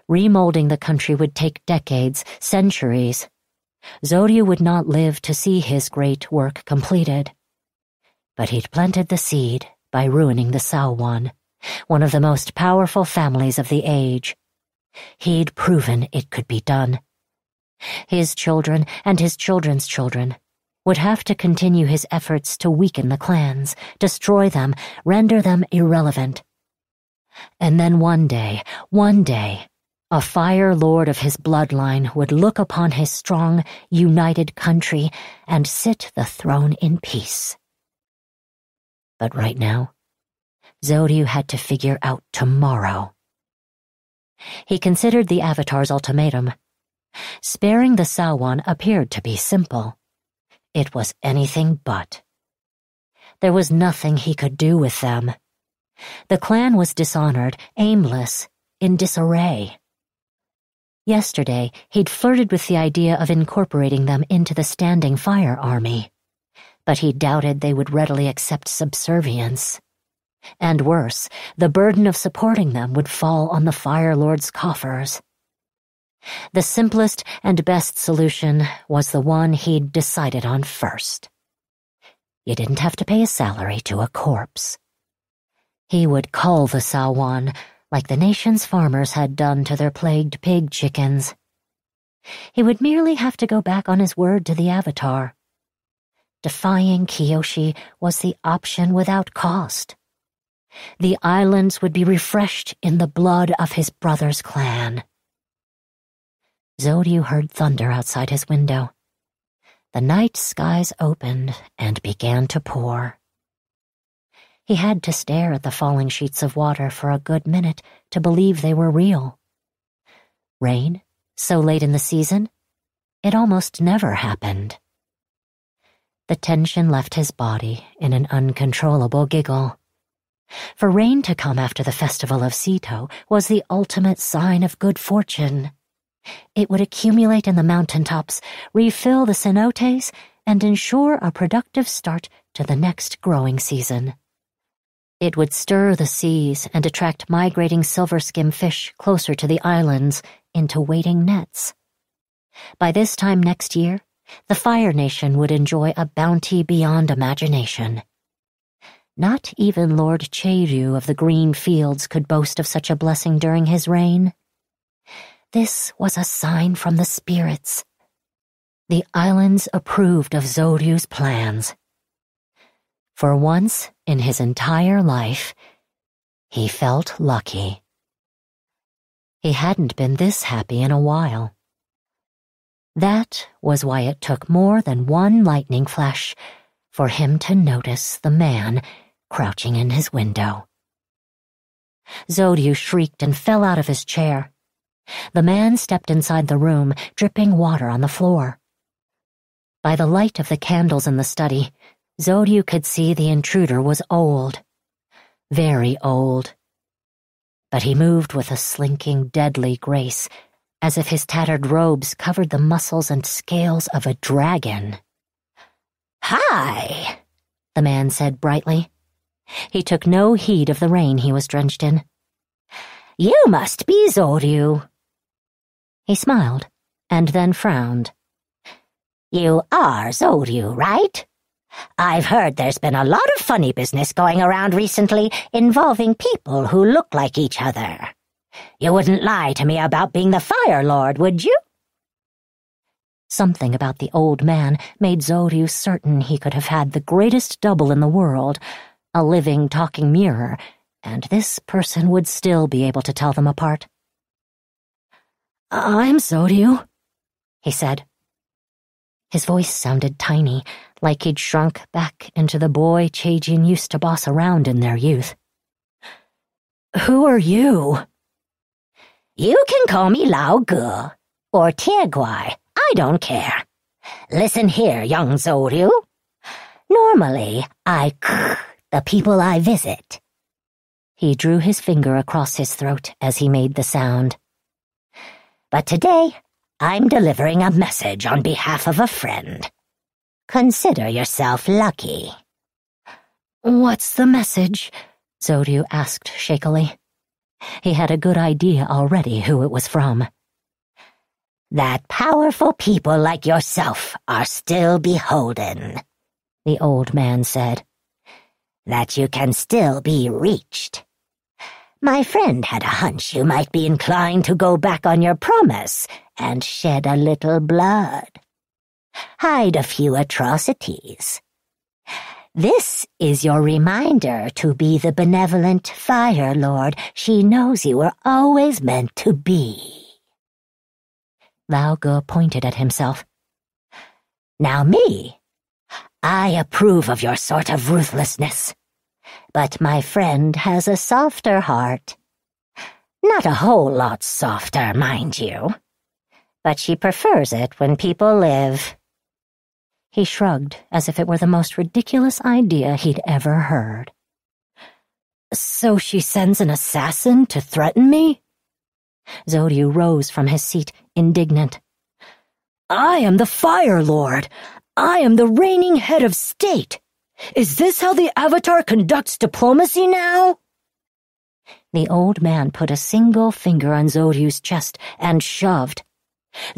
Remolding the country would take decades, centuries. Zoryu would not live to see his great work completed. But he'd planted the seed by ruining the Saowon, one of the most powerful families of the age. He'd proven it could be done. His children and his children's children would have to continue his efforts to weaken the clans, destroy them, render them irrelevant. And then one day, a Fire Lord of his bloodline would look upon his strong, united country and sit the throne in peace. But right now, Zoryu had to figure out tomorrow. He considered the Avatar's ultimatum. Sparing the Saowon appeared to be simple. It was anything but. There was nothing he could do with them. The clan was dishonored, aimless, in disarray. Yesterday, he'd flirted with the idea of incorporating them into the Standing Fire Army, but he doubted they would readily accept subservience. And worse, the burden of supporting them would fall on the Fire Lord's coffers. The simplest and best solution was the one he'd decided on first. You didn't have to pay a salary to a corpse. He would cull the Saowon, like the nation's farmers had done to their plagued pig chickens. He would merely have to go back on his word to the Avatar. Defying Kyoshi was the option without cost. The islands would be refreshed in the blood of his brother's clan. Zoryu heard thunder outside his window. The night skies opened and began to pour. He had to stare at the falling sheets of water for a good minute to believe they were real. Rain, so late in the season, it almost never happened. The tension left his body in an uncontrollable giggle. For rain to come after the festival of Sito was the ultimate sign of good fortune. It would accumulate in the mountaintops, refill the cenotes, and ensure a productive start to the next growing season. It would stir the seas and attract migrating silver-skim fish closer to the islands into waiting nets. By this time next year, the Fire Nation would enjoy a bounty beyond imagination. Not even Lord Cheiryu of the Green Fields could boast of such a blessing during his reign. This was a sign from the spirits. the islands approved of Zoryu's plans. For once in his entire life, he felt lucky. He hadn't been this happy in a while. That was why it took more than one lightning flash for him to notice the man crouching in his window. Zoryu shrieked and fell out of his chair. The man stepped inside the room, dripping water on the floor. By the light of the candles in the study, Zoryu could see the intruder was old, very old. But he moved with a slinking, deadly grace, as if his tattered robes covered the muscles and scales of a dragon. "Hi," the man said brightly. He took no heed of the rain he was drenched in. "You must be Zoryu." He smiled, and then frowned. "You are Zoryu, right? I've heard there's been a lot of funny business going around recently involving people who look like each other. You wouldn't lie to me about being the Fire Lord, would you?" Something about the old man made Zoryu certain he could have had the greatest double in the world, a living, talking mirror, and this person would still be able to tell them apart. "I'm Zoryu," he said. His voice sounded tiny, like he'd shrunk back into the boy Chaejin used to boss around in their youth. "Who are you?" "You can call me Lao Ge, or Tie Guai. I don't care. Listen here, young Zoryu. Normally, I the people I visit." He drew his finger across his throat as he made the sound. "But today, I'm delivering a message on behalf of a friend. Consider yourself lucky." "What's the message?" Zoryu asked shakily. He had a good idea already who it was from. "That powerful people like yourself are still beholden," the old man said. "That you can still be reached. My friend had a hunch you might be inclined to go back on your promise and shed a little blood. Hide a few atrocities. This is your reminder to be the benevolent Fire Lord she knows you were always meant to be." Lao Ge pointed at himself. "Now me, I approve of your sort of ruthlessness. But my friend has a softer heart. Not a whole lot softer, mind you. But she prefers it when people live." He shrugged as if it were the most ridiculous idea he'd ever heard. "So she sends an assassin to threaten me?" Zoryu rose from his seat, indignant. "I am the Fire Lord. I am the reigning head of state. Is this how the Avatar conducts diplomacy now?" The old man put a single finger on Zoryu's chest and shoved.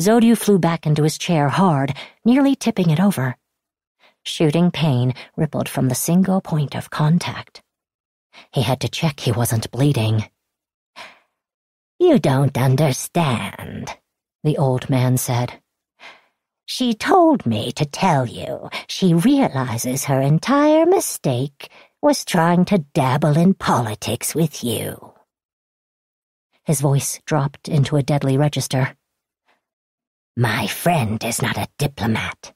Zoryu flew back into his chair hard, nearly tipping it over. Shooting pain rippled from the single point of contact. He had to check he wasn't bleeding. "You don't understand," the old man said. "She told me to tell you she realizes her entire mistake was trying to dabble in politics with you." His voice dropped into a deadly register. "My friend is not a diplomat.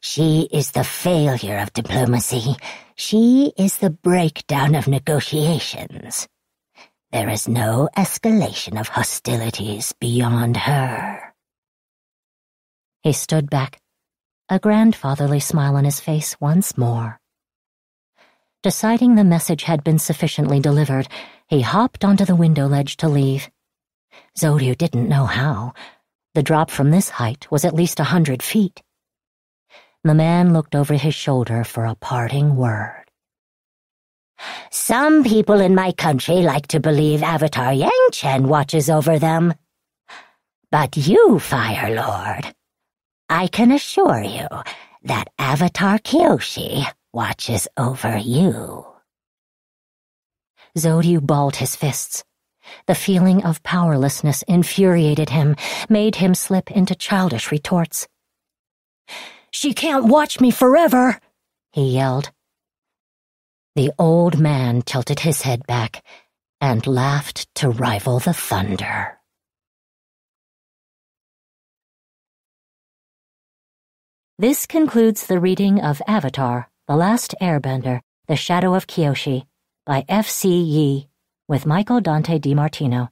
She is the failure of diplomacy. She is the breakdown of negotiations. There is no escalation of hostilities beyond her." He stood back, a grandfatherly smile on his face once more. Deciding the message had been sufficiently delivered, he hopped onto the window ledge to leave. Zoryu didn't know how. The drop from this height was at least 100 feet. The man looked over his shoulder for a parting word. "Some people in my country like to believe Avatar Yang Chen watches over them. But you, Fire Lord, I can assure you that Avatar Kyoshi watches over you." Zoryu balled his fists. The feeling of powerlessness infuriated him, made him slip into childish retorts. She can't watch me forever, he yelled. The old man tilted his head back and laughed to rival the thunder. This concludes the reading of Avatar, The Last Airbender, The Shadow of Kyoshi by F.C. Yee with Michael Dante DiMartino.